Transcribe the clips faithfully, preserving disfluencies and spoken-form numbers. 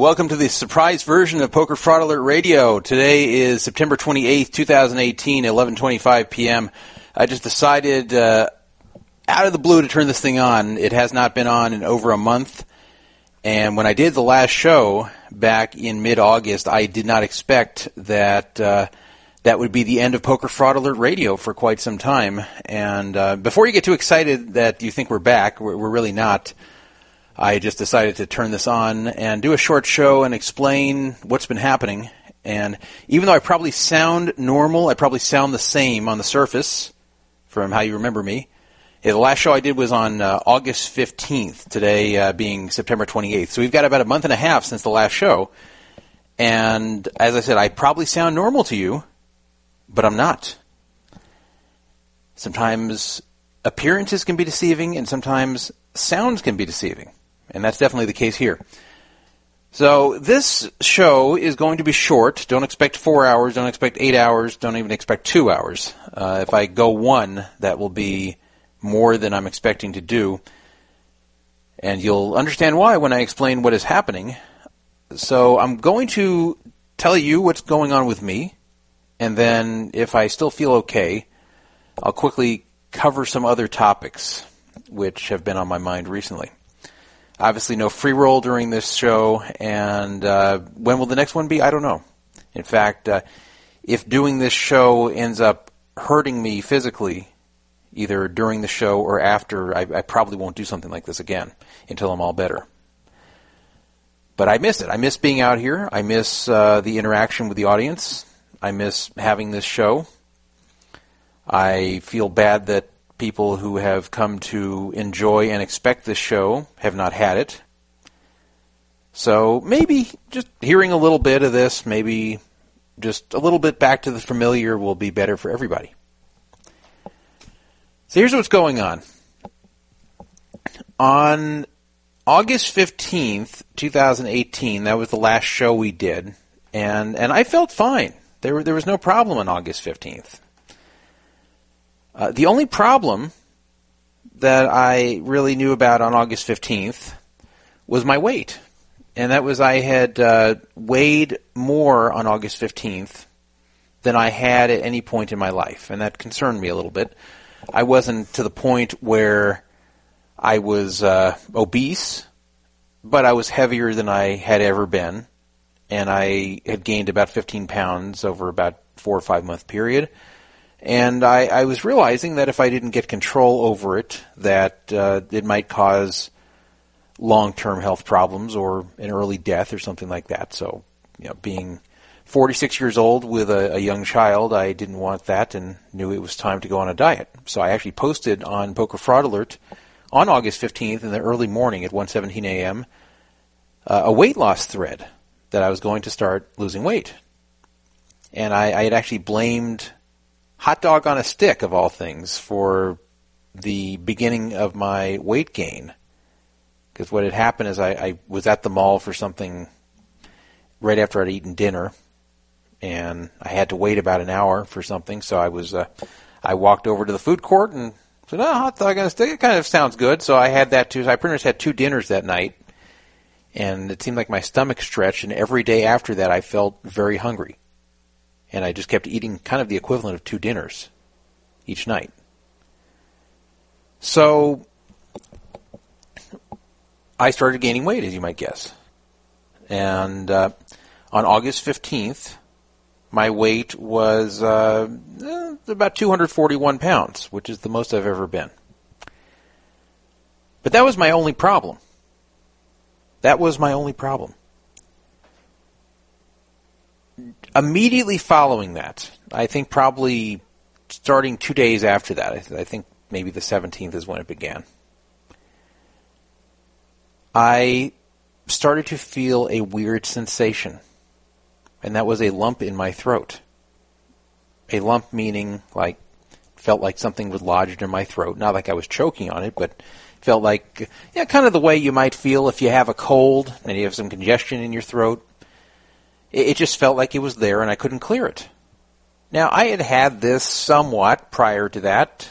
Welcome to the surprise version of Poker Fraud Alert Radio. Today is September twenty-eighth, twenty eighteen, eleven twenty-five p.m. I just decided uh, out of the blue to turn this thing on. It has not been on in over a month. And when I did the last show back in mid-August, I did not expect that uh, that would be the end of Poker Fraud Alert Radio for quite some time. And uh, before you get too excited that you think we're back, we're, we're really not. I just decided to turn this on and do a short show and explain what's been happening. And even though I probably sound normal, I probably sound the same on the surface from how you remember me. Yeah, the last show I did was on uh, August fifteenth, today uh, being September twenty-eighth. So we've got about a month and a half since the last show. And as I said, I probably sound normal to you, but I'm not. Sometimes appearances can be deceiving, and sometimes sounds can be deceiving. And that's definitely the case here. So this show is going to be short. Don't expect four hours. Don't expect eight hours. Don't even expect two hours. Uh, if I go one, that will be more than I'm expecting to do. And you'll understand why when I explain what is happening. So I'm going to tell you what's going on with me. And then if I still feel okay, I'll quickly cover some other topics which have been on my mind recently. Obviously, no free roll during this show, and uh, when will the next one be? I don't know. In fact, uh, if doing this show ends up hurting me physically, either during the show or after, I, I probably won't do something like this again until I'm all better. But I miss it. I miss being out here. I miss uh, the interaction with the audience. I miss having this show. I feel bad that people who have come to enjoy and expect this show have not had it. So maybe just hearing a little bit of this, maybe just a little bit back to the familiar will be better for everybody. So here's what's going on. On August fifteenth, twenty eighteen, that was the last show we did, and, and I felt fine. There, there was no problem on August fifteenth. Uh, the only problem that I really knew about on August fifteenth was my weight. And that was I had uh, weighed more on August fifteenth than I had at any point in my life. And that concerned me a little bit. I wasn't to the point where I was uh, obese, but I was heavier than I had ever been. And I had gained about fifteen pounds over about four or five month period. And I, I was realizing that if I didn't get control over it, that uh, it might cause long-term health problems or an early death or something like that. So, you know, being forty-six years old with a, a young child, I didn't want that and knew it was time to go on a diet. So I actually posted on Poker Fraud Alert on August fifteenth in the early morning at one seventeen a.m. Uh, a weight loss thread that I was going to start losing weight. And I, I had actually blamed hot dog on a stick, of all things, for the beginning of my weight gain. Because what had happened is I, I was at the mall for something right after I'd eaten dinner, and I had to wait about an hour for something. So I was, uh, I walked over to the food court and said, "Oh, hot dog on a stick, it kind of sounds good." So I had that too. So I pretty much had two dinners that night, and it seemed like my stomach stretched. And every day after that, I felt very hungry. And I just kept eating kind of the equivalent of two dinners each night. So I started gaining weight, as you might guess. And uh, on August fifteenth, my weight was uh, about two hundred forty-one pounds, which is the most I've ever been. But that was my only problem. That was my only problem. Immediately following that, I think probably starting two days after that, I, th- I think maybe the seventeenth is when it began, I started to feel a weird sensation, and that was a lump in my throat. A lump meaning like felt like something was lodged in my throat, not like I was choking on it, but felt like, yeah, kind of the way you might feel if you have a cold and you have some congestion in your throat. It just felt like it was there, and I couldn't clear it. Now, I had had this somewhat prior to that,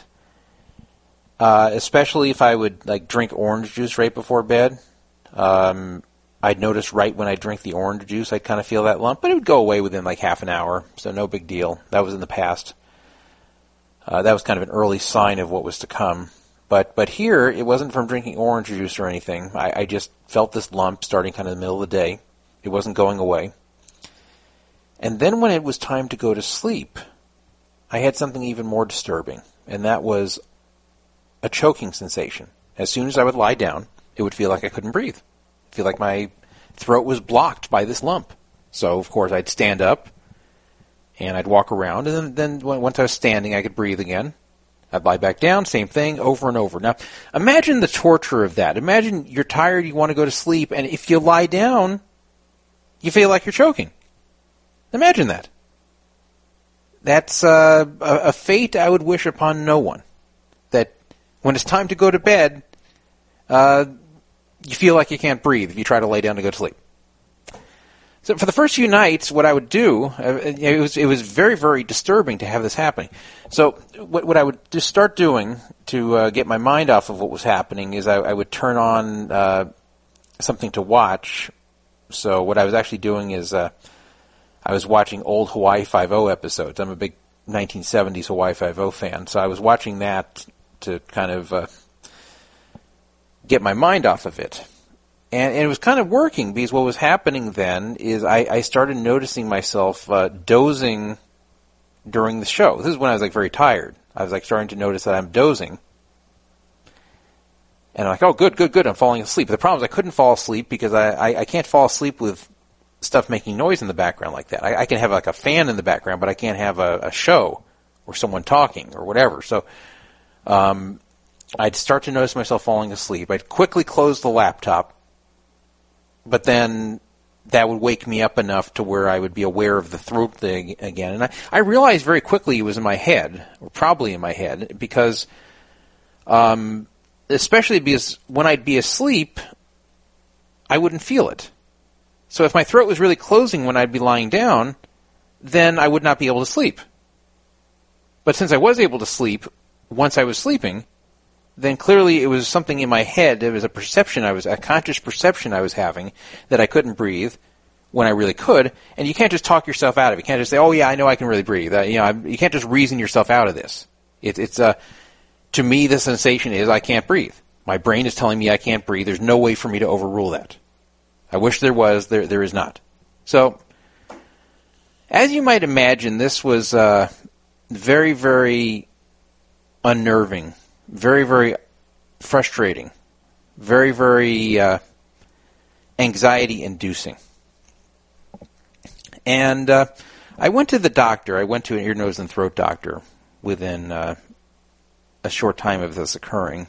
uh, especially if I would like drink orange juice right before bed. Um, I'd notice right when I drink the orange juice, I kind of feel that lump, but it would go away within like half an hour, so no big deal. That was in the past. Uh, that was kind of an early sign of what was to come. But but here, it wasn't from drinking orange juice or anything. I, I just felt this lump starting kind of in the middle of the day. It wasn't going away. And then when it was time to go to sleep, I had something even more disturbing, and that was a choking sensation. As soon as I would lie down, it would feel like I couldn't breathe. I'd feel like my throat was blocked by this lump. So, of course, I'd stand up, and I'd walk around, and then, then once I was standing, I could breathe again. I'd lie back down, same thing, over and over. Now, imagine the torture of that. Imagine you're tired, you want to go to sleep, and if you lie down, you feel like you're choking. Imagine that. That's uh, a, a fate I would wish upon no one. That when it's time to go to bed, uh, you feel like you can't breathe if you try to lay down to go to sleep. So for the first few nights, what I would do, it was it was very, very disturbing to have this happening. So what what I would just start doing to uh, get my mind off of what was happening is I, I would turn on uh, something to watch. So what I was actually doing is uh, I was watching old Hawaii Five O episodes. I'm a big nineteen seventies Hawaii Five O fan, so I was watching that to kind of uh, get my mind off of it. And it was kind of working, because what was happening then is I, I started noticing myself uh, dozing during the show. This is when I was like very tired. I was like starting to notice that I'm dozing. And I'm like, oh, good, good, good, I'm falling asleep. But the problem is I couldn't fall asleep because I, I, I can't fall asleep with stuff making noise in the background like that. I, I can have like a fan in the background, but I can't have a, a show or someone talking or whatever. So um, I'd start to notice myself falling asleep. I'd quickly close the laptop. But then that would wake me up enough to where I would be aware of the throat thing again. And I, I realized very quickly it was in my head, or probably in my head, because um, especially because when I'd be asleep, I wouldn't feel it. So if my throat was really closing when I'd be lying down, then I would not be able to sleep. But since I was able to sleep once I was sleeping, then clearly it was something in my head. It was a perception I was, a conscious perception I was having that I couldn't breathe when I really could. And you can't just talk yourself out of it. You can't just say, "Oh yeah, I know I can really breathe." Uh, you know, I'm, you can't just reason yourself out of this. It, it's a uh, to me the sensation is I can't breathe. My brain is telling me I can't breathe. There's no way for me to overrule that. I wish there was. There there is not. So, as you might imagine, this was uh, very very unnerving. Very, very frustrating, very, very uh, anxiety-inducing. And uh, I went to the doctor. I went to an ear, nose, and throat doctor within uh, a short time of this occurring.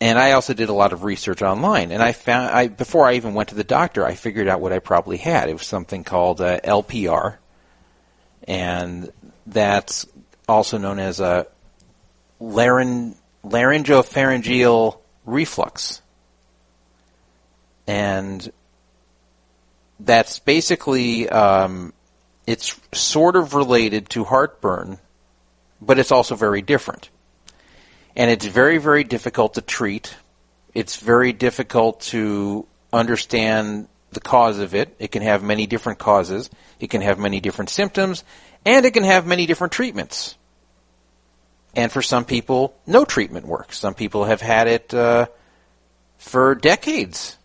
And I also did a lot of research online. And I found, I, before I even went to the doctor, I figured out what I probably had. It was something called uh, L P R, and that's also known as a Laryng- laryngopharyngeal reflux. And that's basically, um, it's sort of related to heartburn, but it's also very different. And it's very, very difficult to treat. It's very difficult to understand the cause of it. It can have many different causes. It can have many different symptoms. And it can have many different treatments. And for some people, no treatment works. Some people have had it uh, for decades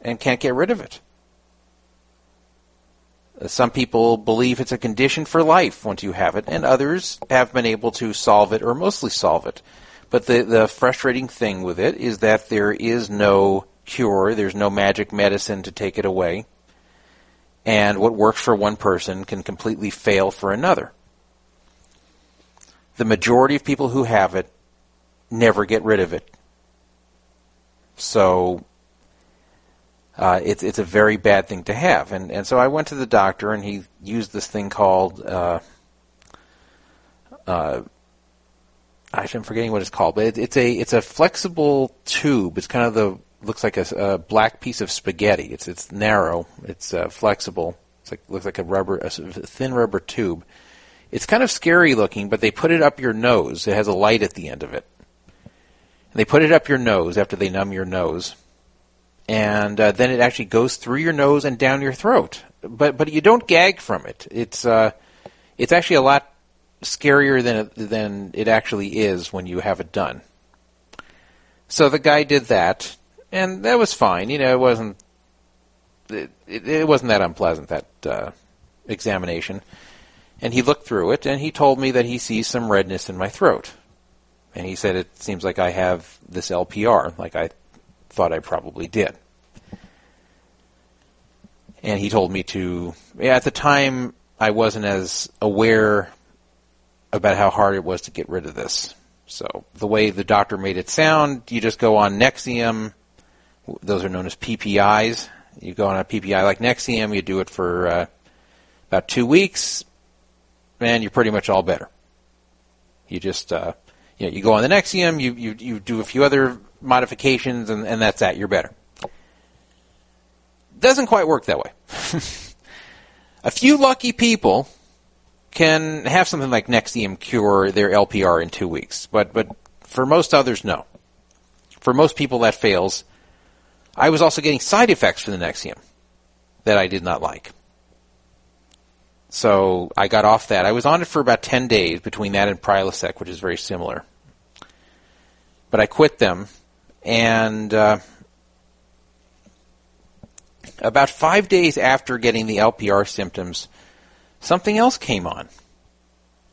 and can't get rid of it. Some people believe it's a condition for life once you have it, and others have been able to solve it or mostly solve it. But the, the frustrating thing with it is that there is no cure. There's no magic medicine to take it away. And what works for one person can completely fail for another. The majority of people who have it never get rid of it. So uh, it's it's a very bad thing to have. And and so I went to the doctor, and he used this thing called, uh, uh, actually I'm forgetting what it's called, but it, it's a it's a flexible tube. It's kind of the, looks like a, a black piece of spaghetti. It's it's narrow. It's uh, flexible. It's like looks like a rubber, a thin rubber tube. It's kind of scary looking, but they put it up your nose. It has a light at the end of it. And they put it up your nose after they numb your nose. and uh, then it actually goes through your nose and down your throat. But but you don't gag from it. It's uh, it's actually a lot scarier than it, than it actually is when you have it done. So the guy did that, and that was fine. You know, it wasn't it, it wasn't that unpleasant, that uh, examination. And he looked through it, and he told me that he sees some redness in my throat. And he said, it seems like I have this L P R, like I thought I probably did. And he told me to... Yeah, at the time, I wasn't as aware about how hard it was to get rid of this. So the way the doctor made it sound, you just go on Nexium. Those are known as P P Is. You go on a P P I like Nexium. You do it for uh, about two weeks, and you're pretty much all better. You just... Uh, you know, you go on the Nexium, you, you, you do a few other modifications, and, and that's that. You're better. Doesn't quite work that way. A few lucky people can have something like Nexium cure their L P R in two weeks. But but for most others, no. For most people, that fails. I was also getting side effects from the Nexium that I did not like. So I got off that. I was on it for about ten days between that and Prilosec, which is very similar. But I quit them, and uh, about five days after getting the L P R symptoms, something else came on.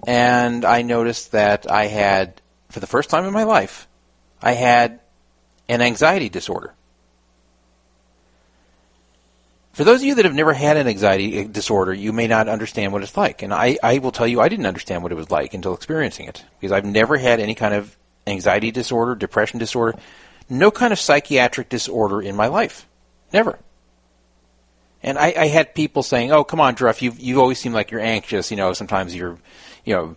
And I noticed that I had, for the first time in my life, I had an anxiety disorder. For those of you that have never had an anxiety disorder, you may not understand what it's like. And I, I will tell you, I didn't understand what it was like until experiencing it, because I've never had any kind of anxiety disorder, depression disorder, no kind of psychiatric disorder in my life. Never. And I, I had people saying, oh, come on, Druff, you you always seem like you're anxious. You know, sometimes you're, you know,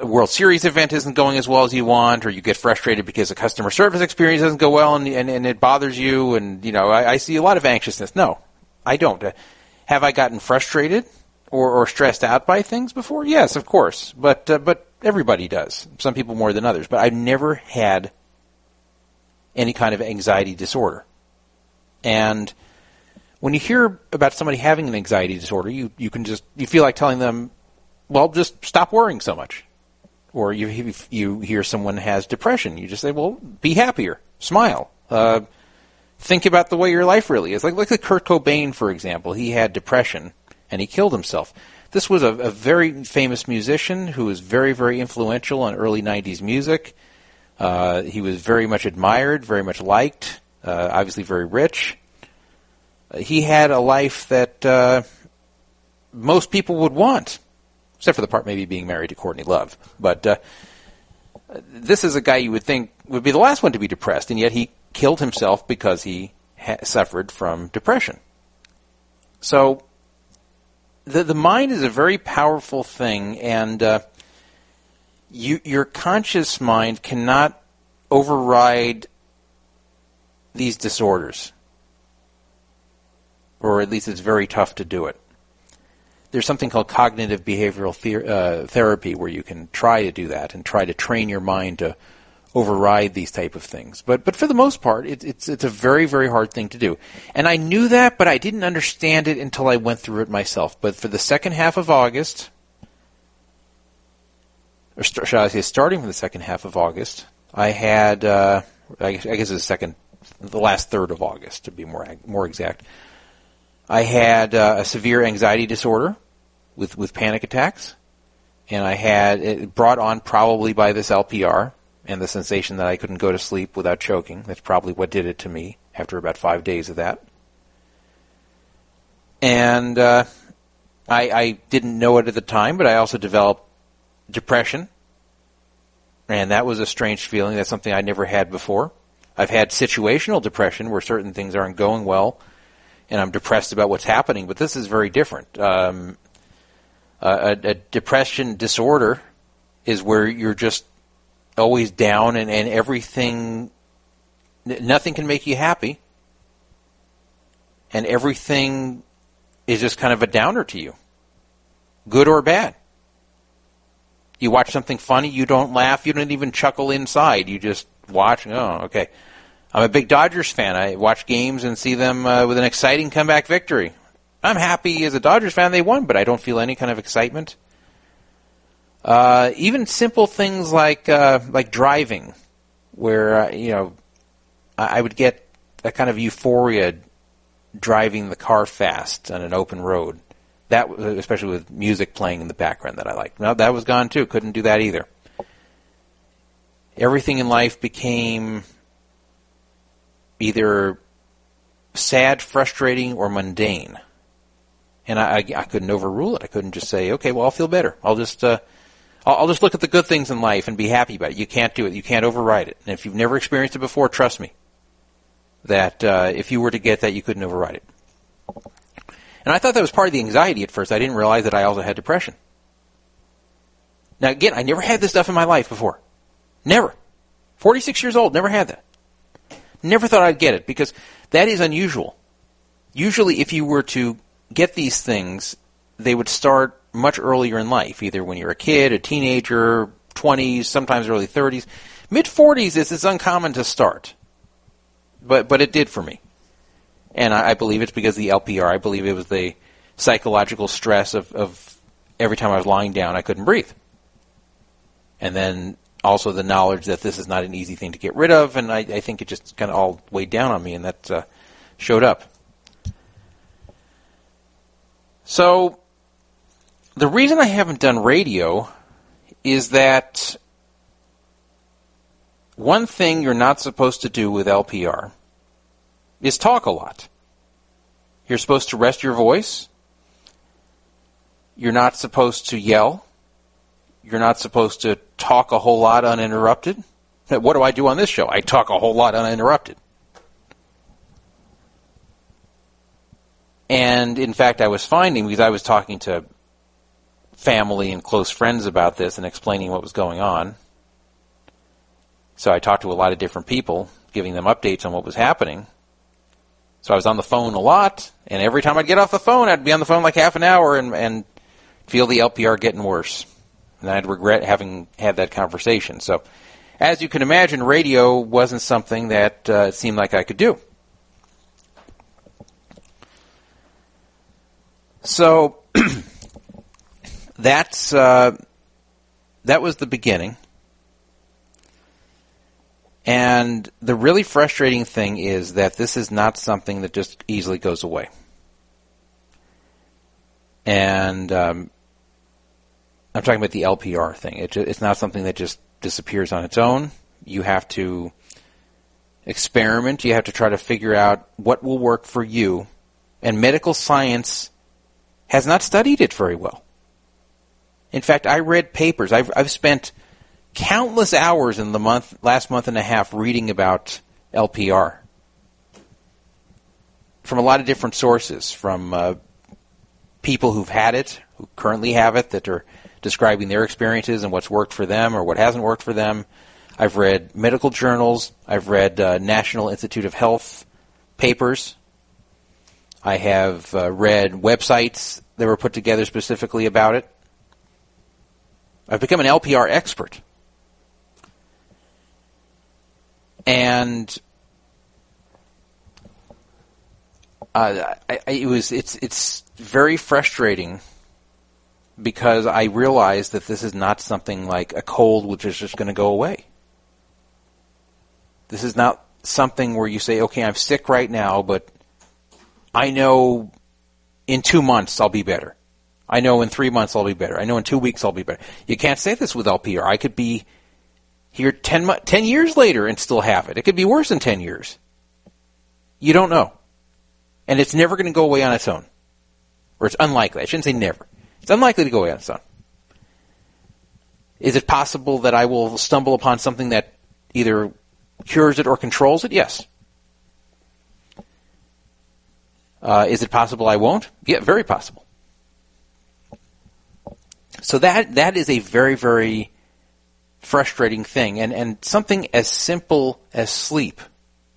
a World Series event isn't going as well as you want, or you get frustrated because a customer service experience doesn't go well, and, and, and it bothers you, and, you know, I, I see a lot of anxiousness. No, I don't. Uh, have I gotten frustrated or, or stressed out by things before? Yes, of course, but uh, but everybody does, some people more than others. But I've never had any kind of anxiety disorder. And when you hear about somebody having an anxiety disorder, you, you can just, you feel like telling them, well, just stop worrying so much. Or you you hear someone has depression, you just say, well, be happier, smile, uh, think about the way your life really is. Like, like the Kurt Cobain, for example, he had depression and he killed himself. This was a, a very famous musician who was very, very influential on early nineties music. Uh, he was very much admired, very much liked, uh, obviously very rich. Uh, he had a life that uh, most people would want. Except for the part maybe being married to Courtney Love. But uh, this is a guy you would think would be the last one to be depressed, and yet he killed himself because he ha- suffered from depression. So the the mind is a very powerful thing, and uh, you, your conscious mind cannot override these disorders, or at least it's very tough to do it. There's something called cognitive behavioral ther- uh, therapy where you can try to do that and try to train your mind to override these type of things. But but for the most part, it, it's it's a very, very hard thing to do. And I knew that, but I didn't understand it until I went through it myself. But for the second half of August, or st- shall I say starting from the second half of August, I had, uh, I guess it was the second, the last third of August to be more more exact, I had uh, a severe anxiety disorder. With, with panic attacks, and I had it brought on probably by this L P R and the sensation that I couldn't go to sleep without choking. That's probably what did it to me after about five days of that. And uh, I, I didn't know it at the time, but I also developed depression, and that was a strange feeling. That's something I never had before. I've had situational depression where certain things aren't going well, and I'm depressed about what's happening, but this is very different. Um, Uh, a, a depression disorder is where you're just always down and, and everything, n- nothing can make you happy. And everything is just kind of a downer to you, good or bad. You watch something funny, you don't laugh, you don't even chuckle inside. You just watch, oh, okay, I'm a big Dodgers fan. I watch games and see them uh, with an exciting comeback victory. I'm happy as a Dodgers fan they won, but I don't feel any kind of excitement. Uh, even simple things like uh, like driving, where uh, you know I, I would get a kind of euphoria driving the car fast on an open road. That, especially with music playing in the background that I liked. No, that was gone too. Couldn't do that either. Everything in life became either sad, frustrating, or mundane. And I, I, I couldn't overrule it. I couldn't just say, okay, well, I'll feel better. I'll just uh, I'll, I'll just look at the good things in life and be happy about it. You can't do it. You can't override it. And if you've never experienced it before, trust me, that uh, if you were to get that, you couldn't override it. And I thought that was part of the anxiety at first. I didn't realize that I also had depression. Now, again, I never had this stuff in my life before. Never. forty-six years old, never had that. Never thought I'd get it, because that is unusual. Usually, if you were to get these things, they would start much earlier in life, either when you're a kid, a teenager, twenties, sometimes early thirties. mid forties, it's, it's uncommon to start, but but it did for me. And I, I believe it's because of the L P R. I believe it was the psychological stress of, of every time I was lying down, I couldn't breathe. And then also the knowledge that this is not an easy thing to get rid of, and I, I think it just kind of all weighed down on me, and that uh, showed up. So the reason I haven't done radio is that one thing you're not supposed to do with L P R is talk a lot. You're supposed to rest your voice. You're not supposed to yell. You're not supposed to talk a whole lot uninterrupted. What do I do on this show? I talk a whole lot uninterrupted. And, in fact, I was finding, because I was talking to family and close friends about this and explaining what was going on. So I talked to a lot of different people, giving them updates on what was happening. So I was on the phone a lot, and every time I'd get off the phone, I'd be on the phone like half an hour and, and feel the L P R getting worse. And I'd regret having had that conversation. So as you can imagine, radio wasn't something that uh, it seemed like I could do. So that's uh, that was the beginning. And the really frustrating thing is that this is not something that just easily goes away. And um, I'm talking about the L P R thing. It, it's not something that just disappears on its own. You have to experiment. You have to try to figure out what will work for you. And medical science has not studied it very well. In fact, I read papers. I've, I've spent countless hours in the month, last month and a half, reading about L P R from a lot of different sources, from uh, people who've had it, who currently have it, that are describing their experiences and what's worked for them or what hasn't worked for them. I've read medical journals. I've read uh, National Institute of Health papers. I have uh, read websites that were put together specifically about it. I've become an L P R expert. And uh, I, I, it was it's it's very frustrating, because I realized that this is not something like a cold which is just going to go away. This is not something where you say, okay, I'm sick right now, but I know in two months I'll be better. I know in three months I'll be better. I know in two weeks I'll be better. You can't say this with L P R. I could be here ten, mu- ten years later and still have it. It could be worse than ten years. You don't know. And it's never going to go away on its own. Or it's unlikely. I shouldn't say never. It's unlikely to go away on its own. Is it possible that I will stumble upon something that either cures it or controls it? Yes. Uh, is it possible I won't? Yeah, very possible. So that that is a very, very frustrating thing. And, and something as simple as sleep,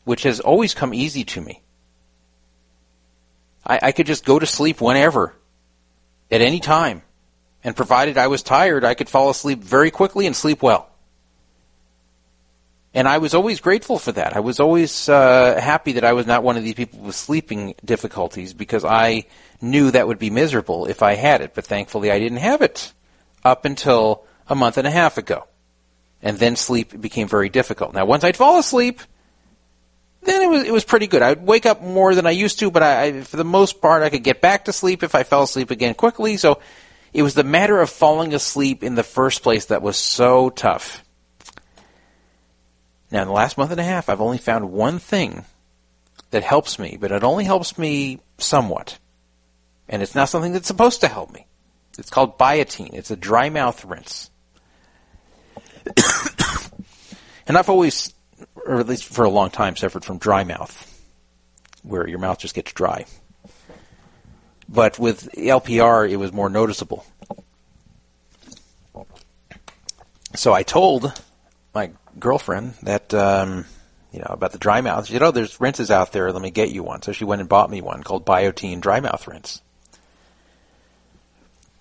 which has always come easy to me. I, I could just go to sleep whenever, at any time. And provided I was tired, I could fall asleep very quickly and sleep well. And I was always grateful for that. I was always uh, happy that I was not one of these people with sleeping difficulties, because I knew that would be miserable if I had it. But thankfully I didn't have it up until a month and a half ago. And then sleep became very difficult. Now, once I'd fall asleep, then it was it was pretty good. I would wake up more than I used to, but I, I, for the most part, I could get back to sleep if I fell asleep again quickly. So it was the matter of falling asleep in the first place that was so tough. Now, in the last month and a half, I've only found one thing that helps me, but it only helps me somewhat. And it's not something that's supposed to help me. It's called Biotene. It's a dry mouth rinse. And I've always, or at least for a long time, suffered from dry mouth, where your mouth just gets dry. But with L P R, it was more noticeable. So I told my girlfriend that, um, you know, about the dry mouth. She said, "Oh, there's rinses out there. Let me get you one." So she went and bought me one called Biotene Dry Mouth Rinse.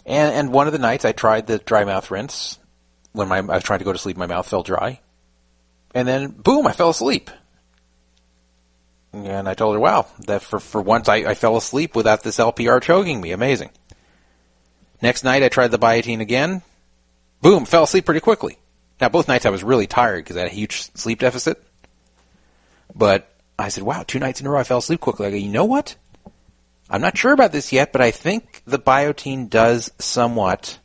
And, and one of the nights I tried the dry mouth rinse. When my, I was trying to go to sleep, my mouth fell dry. And then, boom, I fell asleep. And I told her, wow, that for, for once I, I fell asleep without this L P R choking me. Amazing. Next night, I tried the Biotene again. Boom, fell asleep pretty quickly. Now, both nights I was really tired because I had a huge sleep deficit. But I said, wow, two nights in a row I fell asleep quickly. I go, you know what? I'm not sure about this yet, but I think the Biotene does somewhat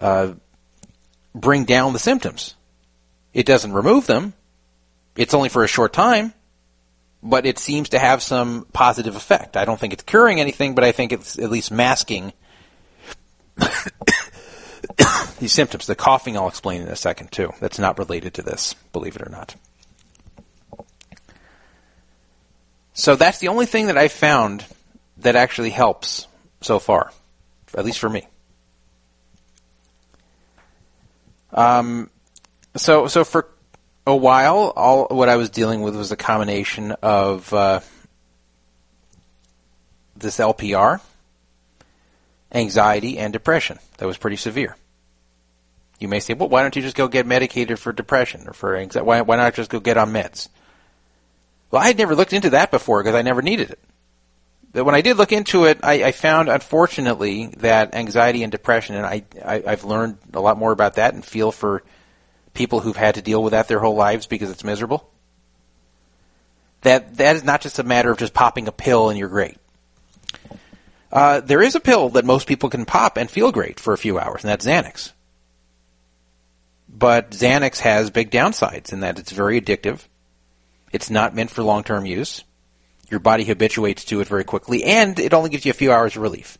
Uh, bring down the symptoms. It doesn't remove them. It's only for a short time, but it seems to have some positive effect. I don't think it's curing anything, but I think it's at least masking these symptoms. The coughing I'll explain in a second, too. That's not related to this, believe it or not. So that's the only thing that I found that actually helps so far, at least for me. Um, so, so for a while, all what I was dealing with was a combination of, uh, this L P R, anxiety, and depression. That was pretty severe. You may say, well, why don't you just go get medicated for depression or for anxiety? Why, why not just go get on meds? Well, I had never looked into that before because I never needed it. But when I did look into it, I, I found, unfortunately, that anxiety and depression, and I, I, I've learned a lot more about that and feel for people who've had to deal with that their whole lives because it's miserable, that that is not just a matter of just popping a pill and you're great. Uh, there is a pill that most people can pop and feel great for a few hours, and that's Xanax. But Xanax has big downsides in that it's very addictive. It's not meant for long-term use. Your body habituates to it very quickly, and it only gives you a few hours of relief.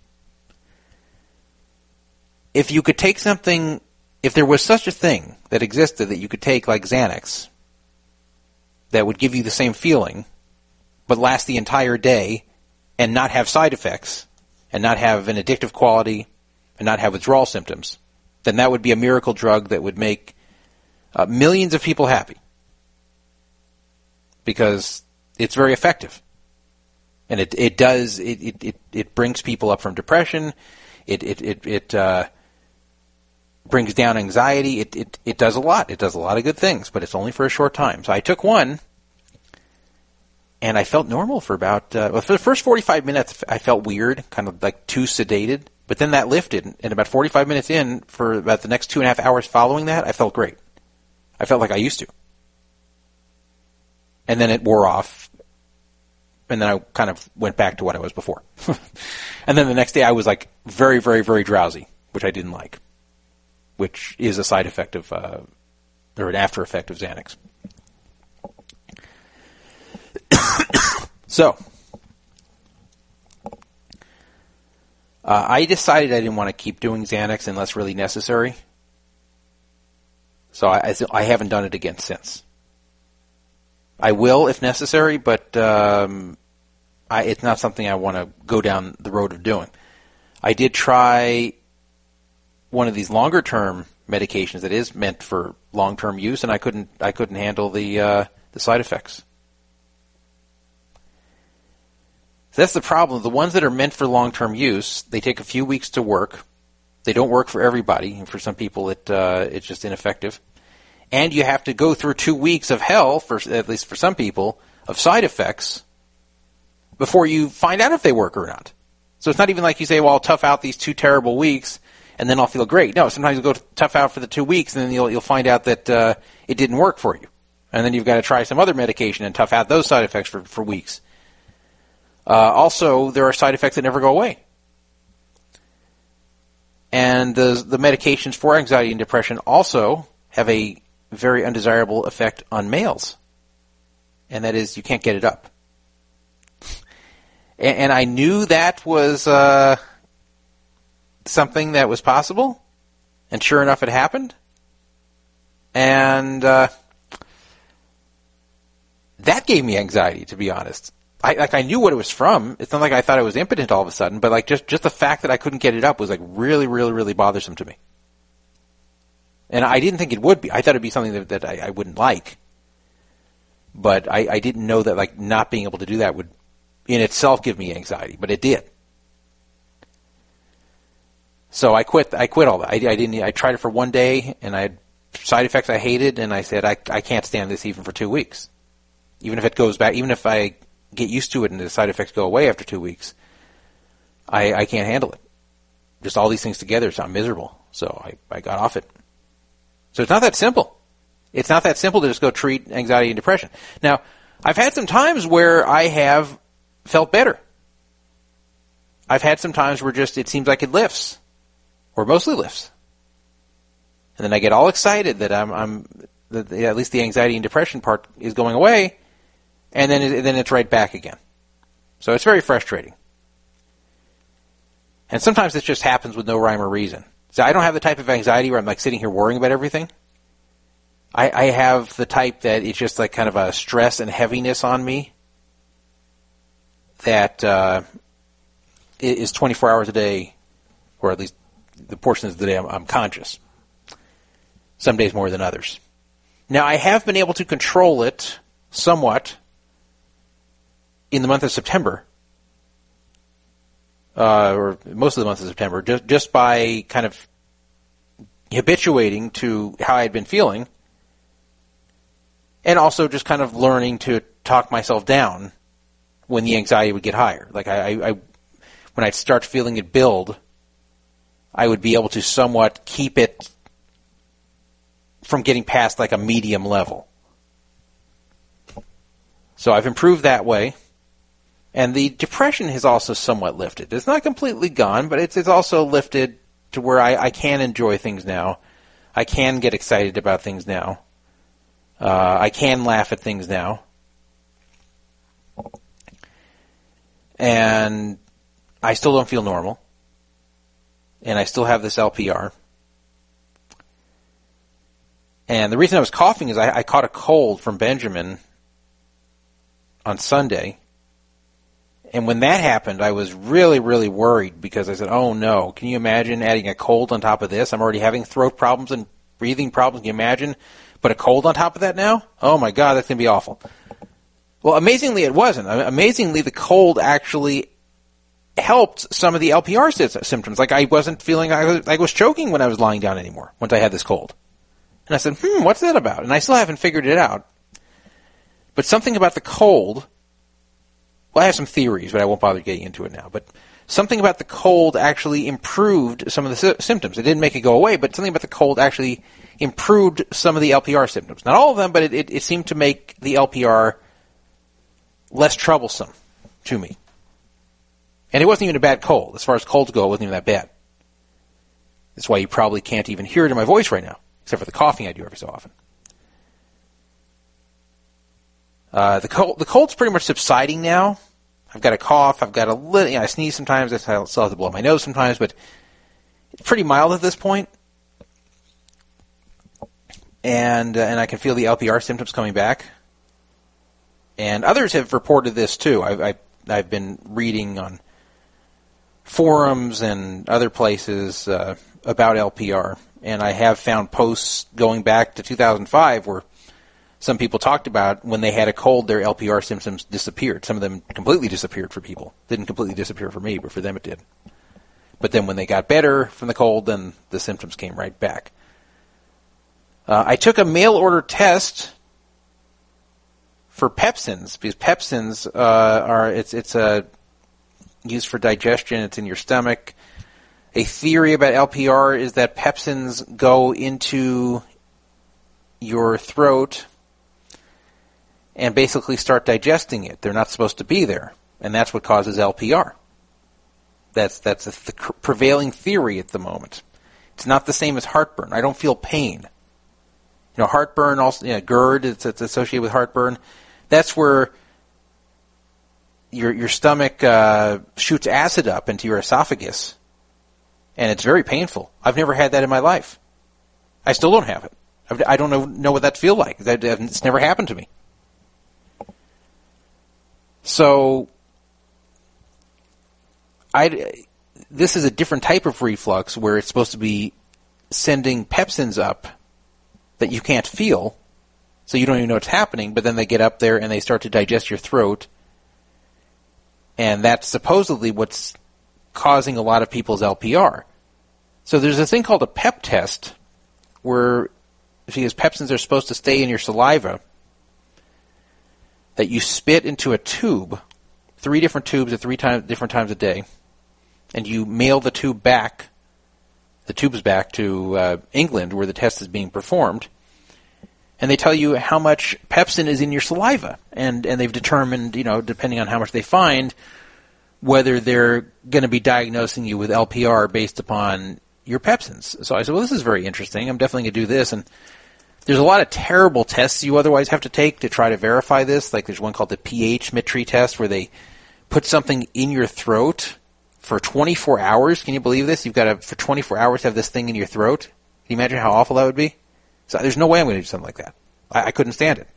If you could take something, if there was such a thing that existed that you could take like Xanax that would give you the same feeling but last the entire day and not have side effects and not have an addictive quality and not have withdrawal symptoms, then that would be a miracle drug that would make uh, millions of people happy because it's very effective. And it it does it it, it brings people up from depression, it it it, it uh, brings down anxiety. It, it it does a lot. It does a lot of good things, but it's only for a short time. So I took one, and I felt normal for about uh, well, for the first forty-five minutes. I felt weird, kind of like too sedated. But then that lifted, and about forty-five minutes in, for about the next two and a half hours following that, I felt great. I felt like I used to. And then it wore off. And then I kind of went back to what I was before. And then the next day I was like very, very, very drowsy, which I didn't like, which is a side effect of, uh, or an after effect of Xanax. So, uh, I decided I didn't want to keep doing Xanax unless really necessary. So I, I haven't done it again since. I will if necessary, but um, I, it's not something I want to go down the road of doing. I did try one of these longer-term medications that is meant for long-term use, and I couldn't I couldn't handle the uh, the side effects. So that's the problem. The ones that are meant for long-term use, they take a few weeks to work. They don't work for everybody, and for some people, it uh, it's just ineffective. and you have to go through two weeks of hell, for at least for some people, of side effects before you find out if they work or not. So it's not even like you say, well, I'll tough out these two terrible weeks and then I'll feel great. No, sometimes you'll go tough out for the two weeks and then you'll you'll find out that uh, it didn't work for you. And then you've got to try some other medication and tough out those side effects for, for weeks. Uh, also, there are side effects that never go away. And the, the medications for anxiety and depression also have a very undesirable effect on males. And that is, you can't get it up. And, and I knew that was uh, something that was possible. And sure enough, it happened. And uh, that gave me anxiety, to be honest. I, like, I knew what it was from. It's not like I thought I was impotent all of a sudden, but like just, just the fact that I couldn't get it up was like really, really, really bothersome to me. And I didn't think it would be. I thought it would be something that, that I, I wouldn't like. But I, I didn't know that like not being able to do that would in itself give me anxiety, but it did. So I quit. I quit all that. I, I didn't. I tried it for one day, and I had side effects I hated, and I said I, I can't stand this even for two weeks, even if it goes back, even if I get used to it and the side effects go away after two weeks. I, I can't handle it. Just all these things together, so I'm miserable. So I, I got off it. So it's not that simple. It's not that simple to just go treat anxiety and depression. Now, I've had some times where I have felt better. I've had some times where just it seems like it lifts, or mostly lifts. And then I get all excited that I'm, I'm that at least the anxiety and depression part is going away. And then, it, then it's right back again. So it's very frustrating. And sometimes it just happens with no rhyme or reason. So I don't have the type of anxiety where I'm like sitting here worrying about everything. I, I have the type that it's just like kind of a stress and heaviness on me that uh, is twenty-four hours a day, or at least the portions of the day I'm, I'm conscious. Some days more than others. Now, I have been able to control it somewhat in the month of September, uh, or most of the month of September, just, just by kind of habituating to how I had been feeling, and also just kind of learning to talk myself down when the anxiety would get higher. Like I, I, when I'd start feeling it build, I would be able to somewhat keep it from getting past like a medium level. So I've improved that way. And the depression has also somewhat lifted. It's not completely gone, but it's, it's also lifted to where I, I can enjoy things now. I can get excited about things now. Uh, I can laugh at things now. And I still don't feel normal. And I still have this L P R. And the reason I was coughing is I, I caught a cold from Benjamin on Sunday, and when that happened, I was really, really worried because I said, oh no, can you imagine adding a cold on top of this? I'm already having throat problems and breathing problems, can you imagine? But a cold on top of that now? Oh my God, that's going to be awful. Well, amazingly, it wasn't. Amazingly, the cold actually helped some of the L P R symptoms. Like I wasn't feeling I was, I was choking when I was lying down anymore once I had this cold. And I said, hmm, what's that about? And I still haven't figured it out. But something about the cold, well, I have some theories, but I won't bother getting into it now. But something about the cold actually improved some of the sy- symptoms. It didn't make it go away, but something about the cold actually improved some of the L P R symptoms. Not all of them, but it, it, it seemed to make the L P R less troublesome to me. And it wasn't even a bad cold. As far as colds go, it wasn't even that bad. That's why you probably can't even hear it in my voice right now, except for the coughing I do every so often. Uh, the cold, the cold's pretty much subsiding now. I've got a cough. I've got a little, you know, I sneeze sometimes. I still have to blow my nose sometimes, but it's pretty mild at this point. And, uh, and I can feel the L P R symptoms coming back. And others have reported this too. I, I, I've been reading on forums and other places, uh, about L P R. And I have found posts going back to two thousand five where some people talked about when they had a cold, their L P R symptoms disappeared. Some of them completely disappeared for people. Didn't completely disappear for me, but for them it did. But then when they got better from the cold, then the symptoms came right back. Uh, I took a mail order test for pepsins, because pepsins uh, are it's it's a used for digestion. It's in your stomach. A theory about L P R is that pepsins go into your throat and basically start digesting it. They're not supposed to be there, and that's what causes L P R. That's that's the prevailing theory at the moment. It's not the same as heartburn. I don't feel pain. You know, heartburn also, you know, GERD. It's, it's associated with heartburn. That's where your your stomach uh, shoots acid up into your esophagus, and it's very painful. I've never had that in my life. I still don't have it. I've, I don't know know what that feels like. That, it's never happened to me. So, I, this is a different type of reflux where it's supposed to be sending pepsins up that you can't feel, so you don't even know what's happening, but then they get up there and they start to digest your throat, and that's supposedly what's causing a lot of people's L P R. So there's a thing called a pep test where, because pepsins are supposed to stay in your saliva, that you spit into a tube, three different tubes at three times different times a day, and you mail the tube back, the tubes back to uh, England where the test is being performed, and they tell you how much pepsin is in your saliva, and and they've determined, you know, depending on how much they find, whether they're going to be diagnosing you with L P R based upon your pepsins. So I said, well, this is very interesting. I'm definitely going to do this. And there's a lot of terrible tests you otherwise have to take to try to verify this. Like there's one called the pH metry test where they put something in your throat for twenty-four hours. Can you believe this? You've got to, for twenty-four hours, have this thing in your throat. Can you imagine how awful that would be? So there's no way I'm going to do something like that. I, I couldn't stand it.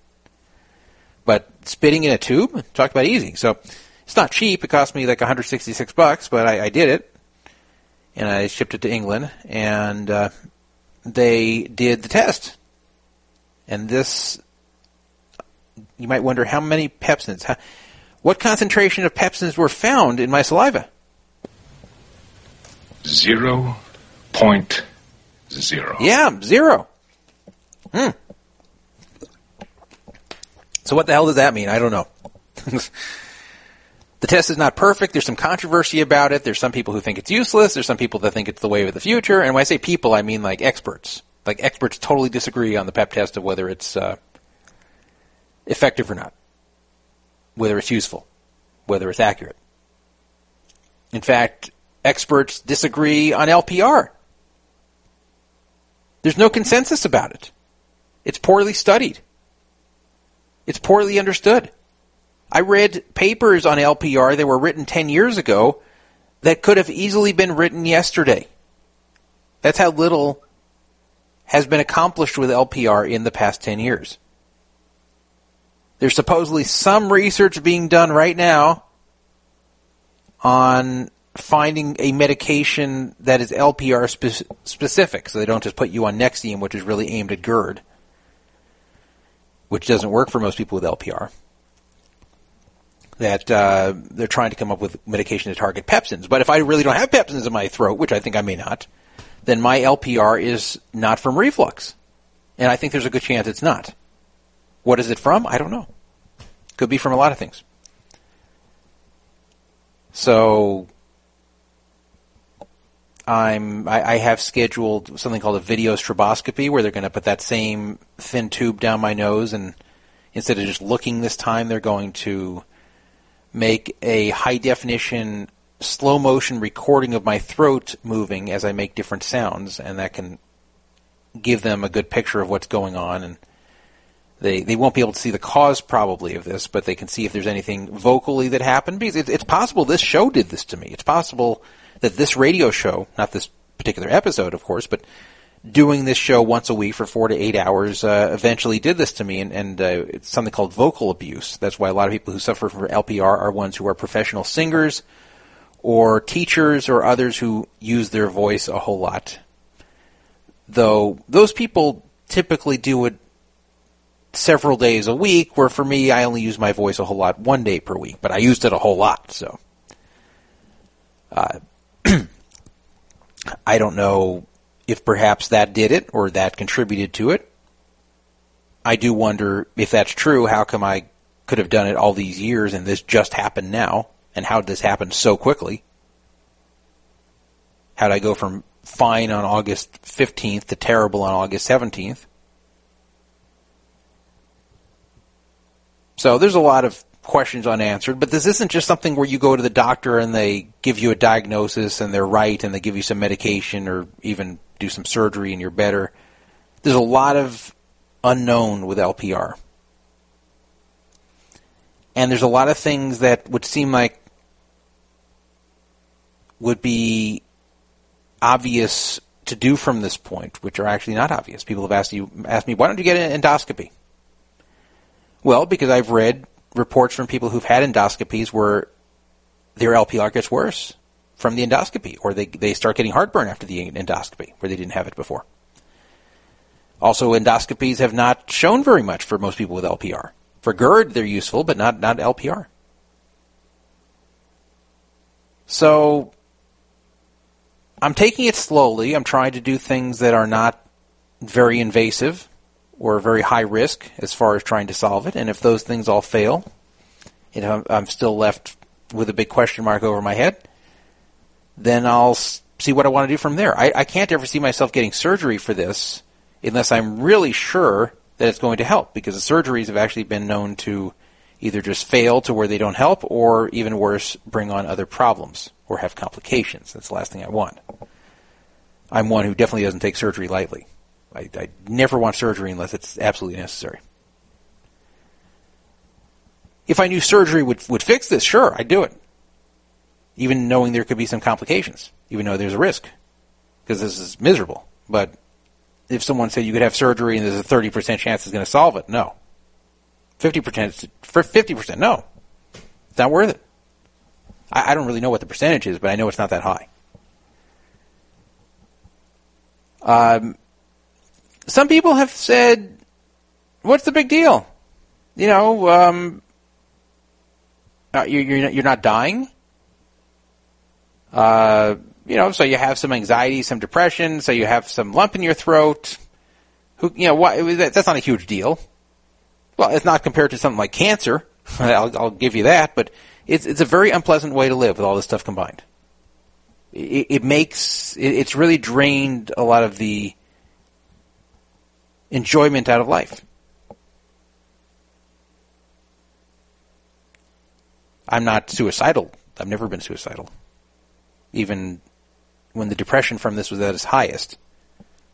But spitting in a tube, talk about easy. So it's not cheap. It cost me like one hundred sixty-six bucks, but I, I did it. And I shipped it to England. And uh, they did the test. And this, you might wonder how many pepsins, how, what concentration of pepsins were found in my saliva? Zero point zero. Yeah, zero. Hmm. So what the hell does that mean? I don't know. The test is not perfect. There's some controversy about it. There's some people who think it's useless. There's some people that think it's the wave of the future. And when I say people, I mean like experts. Like, experts totally disagree on the pep test of whether it's uh, effective or not, whether it's useful, whether it's accurate. In fact, experts disagree on L P R. There's no consensus about it. It's poorly studied. It's poorly understood. I read papers on L P R that were written ten years ago that could have easily been written yesterday. That's how little has been accomplished with L P R in the past ten years. There's supposedly some research being done right now on finding a medication that is L P R spe- specific, so they don't just put you on Nexium, which is really aimed at GERD, which doesn't work for most people with L P R. That uh, they're trying to come up with medication to target pepsins. But if I really don't have pepsins in my throat, which I think I may not, then my L P R is not from reflux. And I think there's a good chance it's not. What is it from? I don't know. Could be from a lot of things. So I'm, I, I have scheduled something called a video stroboscopy where they're going to put that same thin tube down my nose, and instead of just looking this time, they're going to make a high-definition slow motion recording of my throat moving as I make different sounds, and that can give them a good picture of what's going on. And they they won't be able to see the cause probably of this, but they can see if there's anything vocally that happened, because it, it's possible this show did this to me. It's possible that this radio show, not this particular episode of course, but doing this show once a week for four to eight hours uh, eventually did this to me, and, and uh, it's something called vocal abuse. That's why a lot of people who suffer from L P R are ones who are professional singers or teachers or others who use their voice a whole lot. Though those people typically do it several days a week, where for me, I only use my voice a whole lot one day per week, but I used it a whole lot, so. Uh, I don't know if perhaps that did it or that contributed to it. I do wonder if that's true. How come I could have done it all these years and this just happened now? And how did this happen so quickly? How did I go from fine on August fifteenth to terrible on August seventeenth? So there's a lot of questions unanswered, but this isn't just something where you go to the doctor and they give you a diagnosis and they're right and they give you some medication or even do some surgery and you're better. There's a lot of unknown with L P R. And there's a lot of things that would seem like would be obvious to do from this point, which are actually not obvious. People have asked you, asked me, why don't you get an endoscopy? Well, because I've read reports from people who've had endoscopies where their L P R gets worse from the endoscopy, or they they start getting heartburn after the endoscopy where they didn't have it before. Also, endoscopies have not shown very much for most people with L P R. For GERD, they're useful, but not, not L P R. So I'm taking it slowly. I'm trying to do things that are not very invasive or very high risk as far as trying to solve it. And if those things all fail, you know, I'm still left with a big question mark over my head, then I'll see what I want to do from there. I, I can't ever see myself getting surgery for this unless I'm really sure that it's going to help, because the surgeries have actually been known to either just fail to where they don't help, or even worse, bring on other problems or have complications. That's the last thing I want. I'm one who definitely doesn't take surgery lightly. I, I never want surgery unless it's absolutely necessary. If I knew surgery would, would fix this, sure, I'd do it. Even knowing there could be some complications, even though there's a risk, because this is miserable. But if someone said you could have surgery and there's a thirty percent chance it's going to solve it, no. fifty percent, for fifty percent, no. It's not worth it. I, I don't really know what the percentage is, but I know it's not that high. Um, some people have said, what's the big deal? You know, um, you're, you're not dying. Uh... You know, so you have some anxiety, some depression, so you have some lump in your throat. Who, you know, why, that's not a huge deal. Well, it's not compared to something like cancer. I'll, I'll give you that, but it's it's a very unpleasant way to live with all this stuff combined. It, it makes it, it's really drained a lot of the enjoyment out of life. I'm not suicidal. I've never been suicidal. Even when the depression from this was at its highest.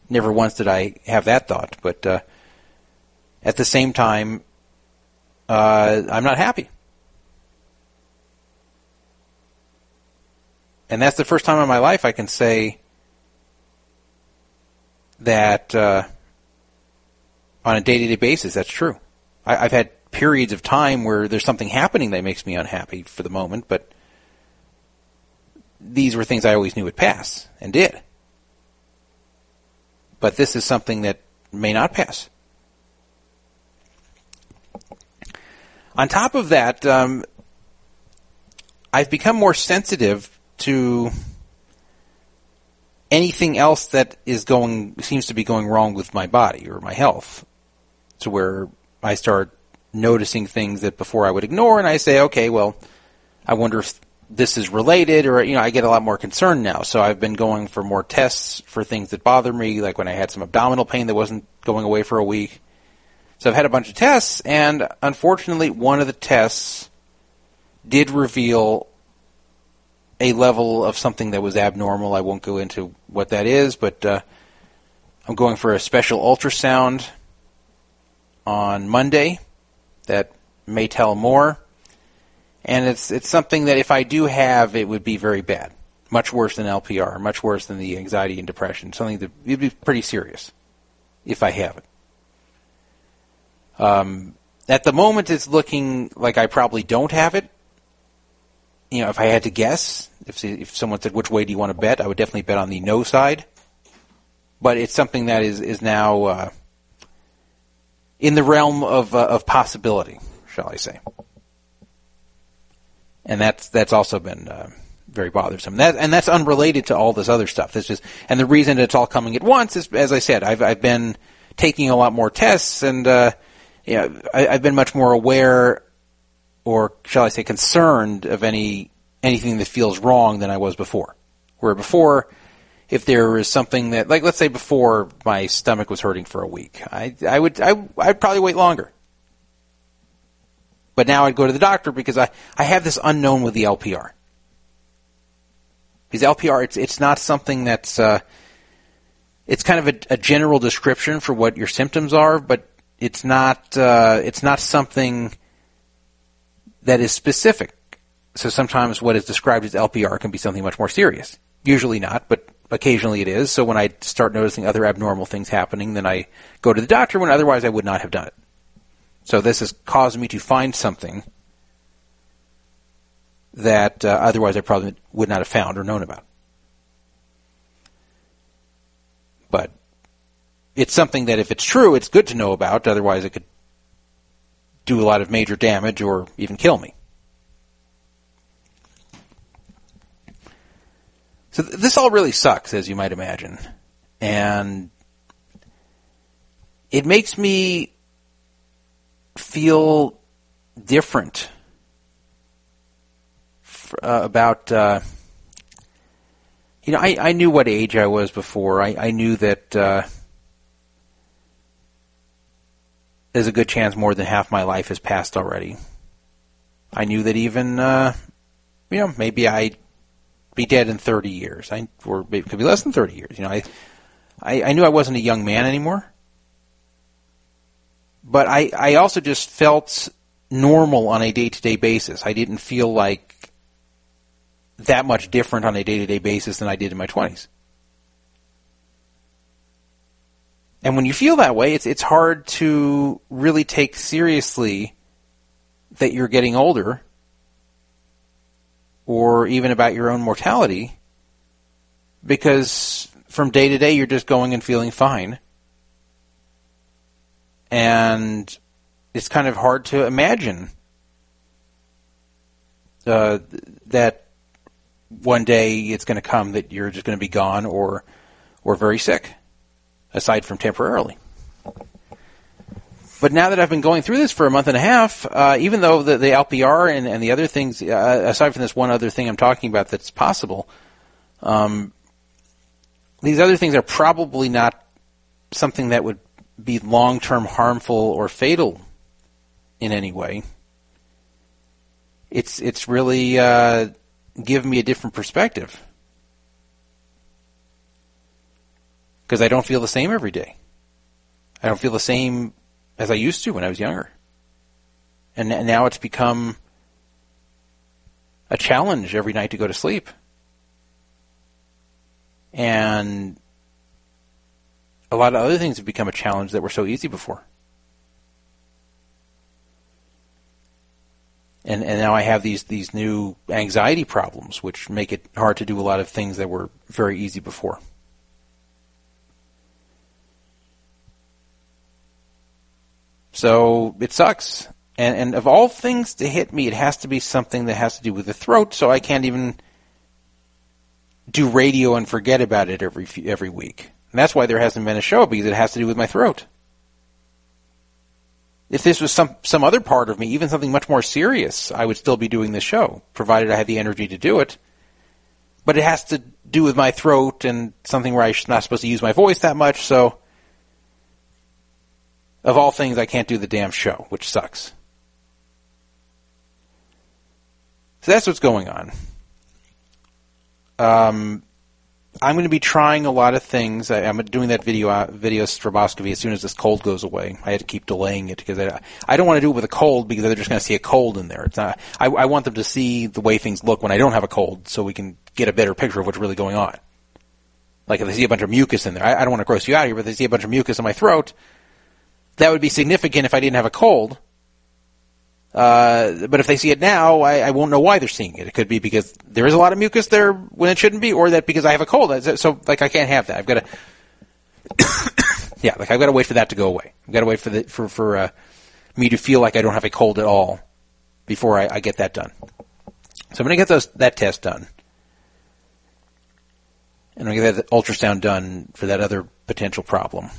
Never once did I have that thought. But uh, at the same time, uh, I'm not happy. And that's the first time in my life I can say that uh, on a day-to-day basis that's true. I- I've had periods of time where there's something happening that makes me unhappy for the moment, but these were things I always knew would pass, and did. But this is something that may not pass. On top of that, um, I've become more sensitive to anything else that is going, seems to be going wrong with my body or my health, to where I start noticing things that before I would ignore, and I say, okay, well, I wonder if this is related, or, you know, I get a lot more concerned now. So I've been going for more tests for things that bother me, like when I had some abdominal pain that wasn't going away for a week. So I've had a bunch of tests, and unfortunately one of the tests did reveal a level of something that was abnormal. I won't go into what that is, but uh, I'm going for a special ultrasound on Monday that may tell more. And it's it's something that if I do have, it would be very bad, much worse than L P R, much worse than the anxiety and depression, something that would be pretty serious if I have it. Um, at the moment, it's looking like I probably don't have it. You know, if I had to guess, if if someone said, which way do you want to bet, I would definitely bet on the no side. But it's something that is, is now uh, in the realm of uh, of possibility, shall I say. And that's that's also been uh, very bothersome. That, and that's unrelated to all this other stuff. That's just, and the reason it's all coming at once is, as I said, I've I've been taking a lot more tests, and uh, yeah, I, I've been much more aware, or shall I say concerned, of any anything that feels wrong than I was before. Where before, if there was something that, like, let's say before my stomach was hurting for a week, I, I would I I'd probably wait longer. But now I'd go to the doctor because I, I have this unknown with the L P R. Because L P R, it's it's not something that's uh, it's kind of a, a general description for what your symptoms are, but it's not uh, it's not something that is specific. So sometimes what is described as L P R can be something much more serious. Usually not, but occasionally it is. So when I start noticing other abnormal things happening, then I go to the doctor when otherwise I would not have done it. So this has caused me to find something that uh, otherwise I probably would not have found or known about. But it's something that if it's true, it's good to know about. Otherwise it could do a lot of major damage or even kill me. So th- this all really sucks, as you might imagine. And it makes me feel different f- uh, about, uh, you know, I, I knew what age I was before. I, I knew that uh, there's a good chance more than half my life has passed already. I knew that even, uh, you know, maybe I'd be dead in thirty years. I, or maybe it could be less than thirty years. You know, I, I, I knew I wasn't a young man anymore. But I, I also just felt normal on a day-to-day basis. I didn't feel like that much different on a day-to-day basis than I did in my twenties. And when you feel that way, it's it's hard to really take seriously that you're getting older or even about your own mortality, because from day to day you're just going and feeling fine. And it's kind of hard to imagine uh, that one day it's going to come that you're just going to be gone or or very sick, aside from temporarily. But now that I've been going through this for a month and a half, uh, even though the, the L P R and, and the other things, uh, aside from this one other thing I'm talking about that's possible, um, these other things are probably not something that would be long-term harmful or fatal in any way. It's it's really uh, given me a different perspective, because I don't feel the same every day. I don't feel the same as I used to when I was younger. And n- now it's become a challenge every night to go to sleep. And a lot of other things have become a challenge that were so easy before. And and now I have these, these new anxiety problems, which make it hard to do a lot of things that were very easy before. So it sucks. And and of all things to hit me, it has to be something that has to do with the throat, so I can't even do radio and forget about it every every week. And that's why there hasn't been a show, because it has to do with my throat. If this was some, some other part of me, even something much more serious, I would still be doing this show, provided I had the energy to do it. But it has to do with my throat and something where I'm not supposed to use my voice that much, so of all things, I can't do the damn show, which sucks. So that's what's going on. Um... I'm going to be trying a lot of things. I, I'm doing that video video stroboscopy as soon as this cold goes away. I had to keep delaying it because I, I don't want to do it with a cold, because they're just going to see a cold in there. It's not, I, I want them to see the way things look when I don't have a cold, so we can get a better picture of what's really going on. Like if they see a bunch of mucus in there, I, I don't want to gross you out here, but if they see a bunch of mucus in my throat, that would be significant if I didn't have a cold. Uh, but if they see it now, I, I won't know why they're seeing it. It could be because there is a lot of mucus there when it shouldn't be, or that because I have a cold. So, like, I can't have that. I've got to, yeah, like I've got to wait for that to go away. I've got to wait for the, for for uh, me to feel like I don't have a cold at all before I, I get that done. So I'm going to get those that test done, and I'm going to get that ultrasound done for that other potential problem.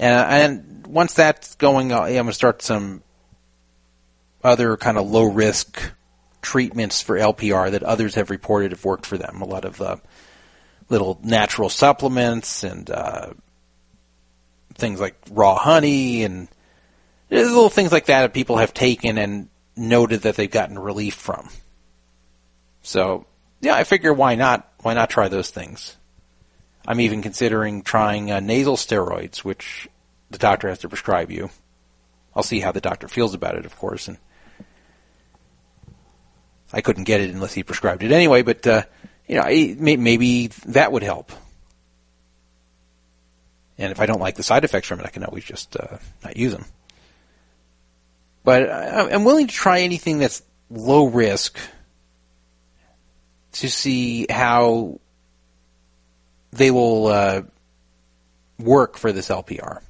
Uh, and once that's going on, I'm going to start some other kind of low-risk treatments for L P R that others have reported have worked for them. A lot of uh, little natural supplements and uh, things like raw honey and little things like that that people have taken and noted that they've gotten relief from. So, yeah, I figure why not? Why not try those things? I'm even considering trying uh, nasal steroids, which the doctor has to prescribe you. I'll see how the doctor feels about it, of course. And I couldn't get it unless he prescribed it anyway, but uh, you know, I, may, maybe that would help. And if I don't like the side effects from it, I can always just uh, not use them. But I, I'm willing to try anything that's low risk to see how they will uh, work for this L P R.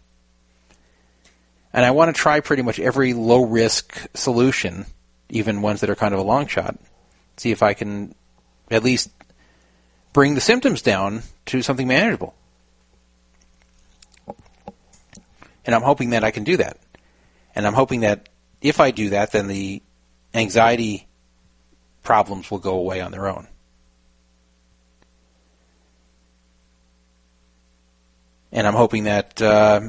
And I want to try pretty much every low-risk solution, even ones that are kind of a long shot, see if I can at least bring the symptoms down to something manageable. And I'm hoping that I can do that. And I'm hoping that if I do that, then the anxiety problems will go away on their own. And I'm hoping that uh,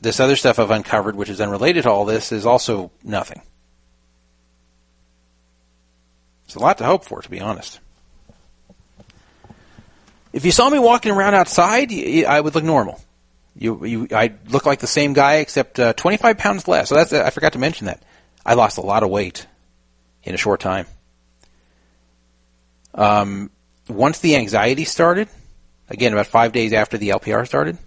this other stuff I've uncovered, which is unrelated to all this, is also nothing. It's a lot to hope for, to be honest. If you saw me walking around outside, I would look normal. You, you, I'd look like the same guy, except uh, twenty-five pounds less. So that's, I forgot to mention that. I lost a lot of weight in a short time. Um, once the anxiety started, again, about five days after the L P R started,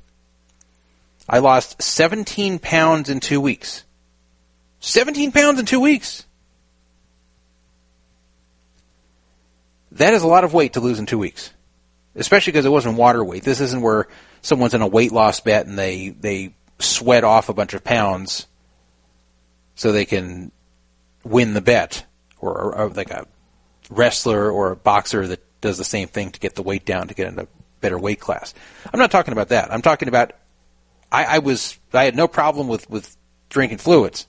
I lost seventeen pounds in two weeks. seventeen pounds in two weeks. That is a lot of weight to lose in two weeks, especially because it wasn't water weight. This isn't where someone's in a weight loss bet and they, they sweat off a bunch of pounds so they can win the bet, or, or like a wrestler or a boxer that does the same thing to get the weight down to get into a better weight class. I'm not talking about that. I'm talking about I, I was I had no problem with, with drinking fluids.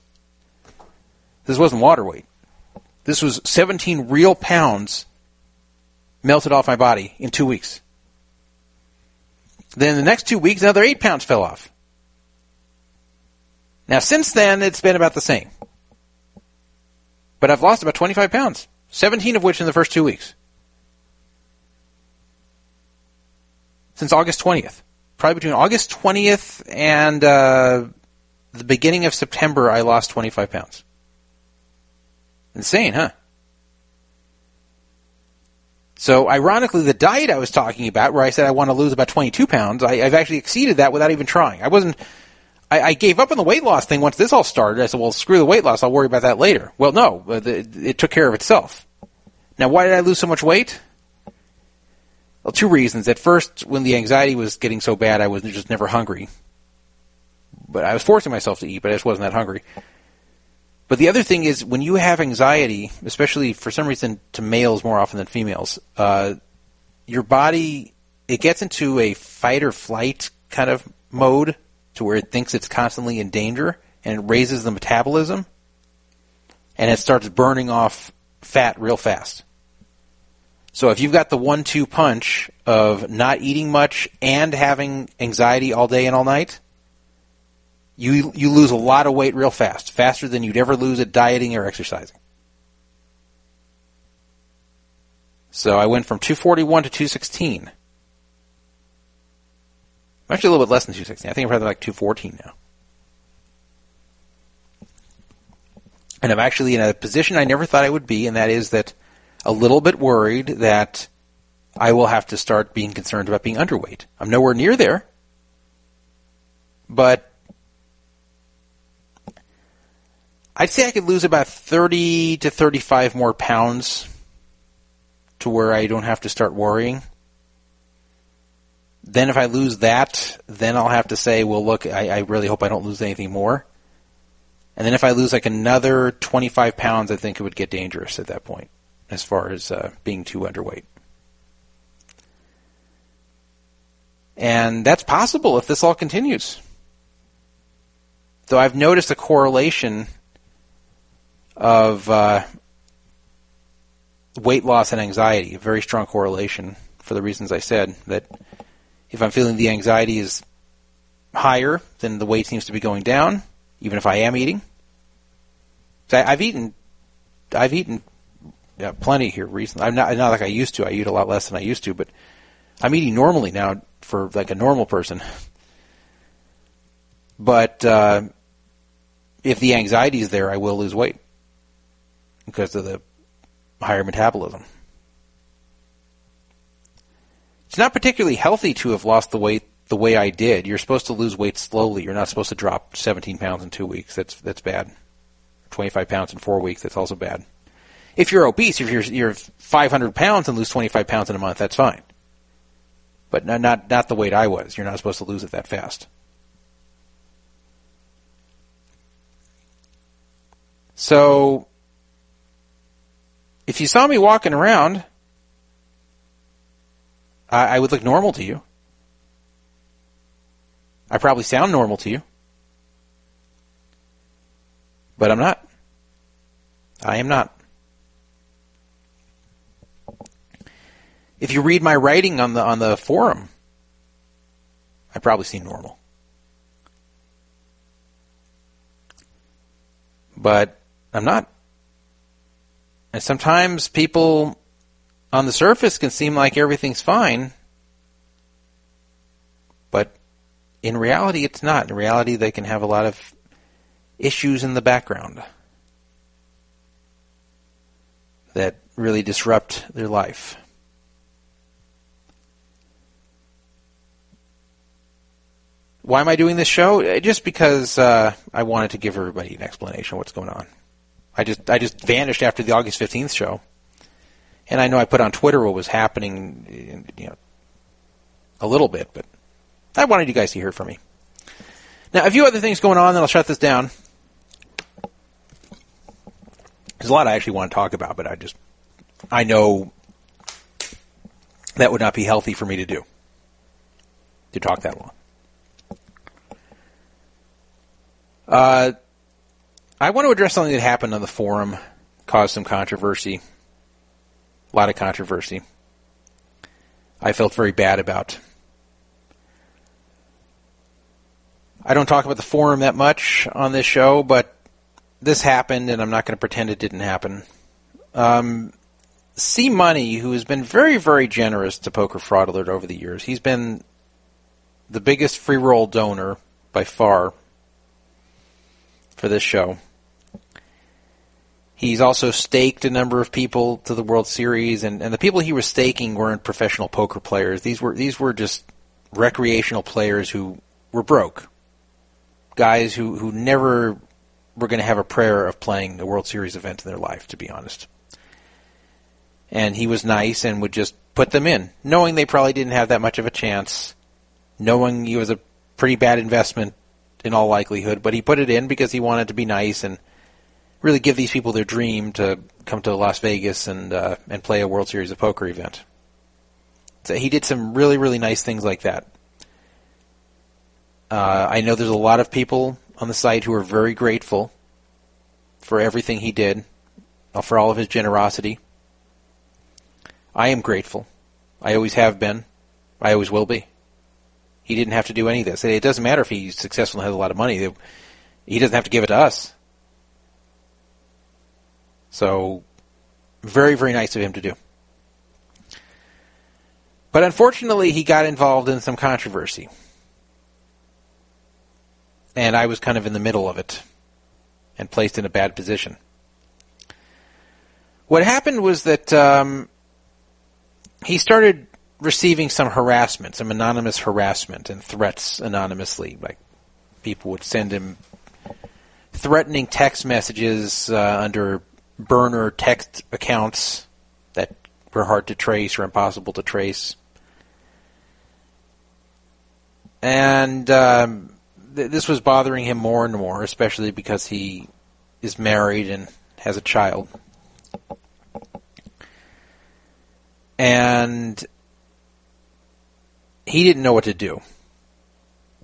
This wasn't water weight. This was seventeen real pounds melted off my body in two weeks. Then the next two weeks, another eight pounds fell off. Now since then, it's been about the same. But I've lost about twenty-five pounds, seventeen of which in the first two weeks. Since August twentieth. Probably between August twentieth and uh, the beginning of September, I lost twenty-five pounds. Insane, huh? So, ironically, the diet I was talking about, where I said I want to lose about twenty-two pounds, I, I've actually exceeded that without even trying. I wasn't. I, I gave up on the weight loss thing once this all started. I said, well, screw the weight loss. I'll worry about that later. Well, no. It, it took care of itself. Now, why did I lose so much weight? Well, two reasons. At first, when the anxiety was getting so bad, I was just never hungry. But I was forcing myself to eat, but I just wasn't that hungry. But the other thing is, when you have anxiety, especially for some reason to males more often than females, uh, your body, it gets into a fight or flight kind of mode to where it thinks it's constantly in danger, and it raises the metabolism, and it starts burning off fat real fast. So if you've got the one two punch of not eating much and having anxiety all day and all night, you you lose a lot of weight real fast, faster than you'd ever lose at dieting or exercising. So I went from two forty-one to two sixteen. I'm actually a little bit less than two sixteen. I think I'm probably like two fourteen now. And I'm actually in a position I never thought I would be, and that is that a little bit worried that I will have to start being concerned about being underweight. I'm nowhere near there, but I'd say I could lose about thirty to thirty-five more pounds to where I don't have to start worrying. Then if I lose that, then I'll have to say, well, look, I, I really hope I don't lose anything more. And then if I lose like another twenty-five pounds, I think it would get dangerous at that point, as far as uh, being too underweight. And that's possible if this all continues. though I've noticed a correlation of uh, weight loss and anxiety, a very strong correlation for the reasons I said, that if I'm feeling the anxiety is higher, then the weight seems to be going down, even if I am eating. So I, I've eaten I've eaten yeah, plenty here recently. I'm not, not like I used to. I eat a lot less than I used to, but I'm eating normally now for like a normal person. But uh, if the anxiety is there, I will lose weight because of the higher metabolism. It's not particularly healthy to have lost the weight the way I did. You're supposed to lose weight slowly. You're not supposed to drop seventeen pounds in two weeks. That's that's bad. twenty-five pounds in four weeks. That's also bad. If you're obese, if you're you're five hundred pounds and lose twenty-five pounds in a month, that's fine. But not not, not the weight I was. You're not supposed to lose it that fast. So, if you saw me walking around, I, I would look normal to you. I probably sound normal to you. But I'm not. I am not. If you read my writing on the on the forum, I probably seem normal. But I'm not. And sometimes people on the surface can seem like everything's fine, but in reality, it's not. In reality, they can have a lot of issues in the background that really disrupt their life. Why am I doing this show? Just because uh, I wanted to give everybody an explanation of what's going on. I just I just vanished after the August fifteenth show. And I know I put on Twitter what was happening, you know, a little bit, but I wanted you guys to hear from me. Now, a few other things going on, then I'll shut this down. There's a lot I actually want to talk about, but I just, I know that would not be healthy for me to do, to talk that long. Uh, I want to address something that happened on the forum, caused some controversy, a lot of controversy. I felt very bad about. I don't talk about the forum that much on this show, but this happened, and I'm not going to pretend it didn't happen. Um, C Money, who has been very, very generous to Poker Fraud Alert over the years, he's been the biggest free roll donor by far for this show. He's also staked a number of people to the World Series, and, and the people he was staking weren't professional poker players. These were these were just recreational players who were broke. Guys who, who never were going to have a prayer of playing a World Series event in their life, to be honest. And he was nice and would just put them in, knowing they probably didn't have that much of a chance, knowing he was a pretty bad investment in all likelihood, but he put it in because he wanted to be nice and really give these people their dream to come to Las Vegas and uh, and play a World Series of Poker event. So he did some really, really nice things like that. Uh, I know there's a lot of people on the site who are very grateful for everything he did, for all of his generosity. I am grateful. I always have been. I always will be. He didn't have to do any of this. It doesn't matter if he's successful and has a lot of money. He doesn't have to give it to us. So, very, very nice of him to do. But unfortunately, he got involved in some controversy. And I was kind of in the middle of it and placed in a bad position. What happened was that um, he started receiving some harassment, some anonymous harassment and threats anonymously. Like, people would send him threatening text messages uh, under burner text accounts that were hard to trace or impossible to trace. And um, th- this was bothering him more and more, especially because he is married and has a child. And he didn't know what to do.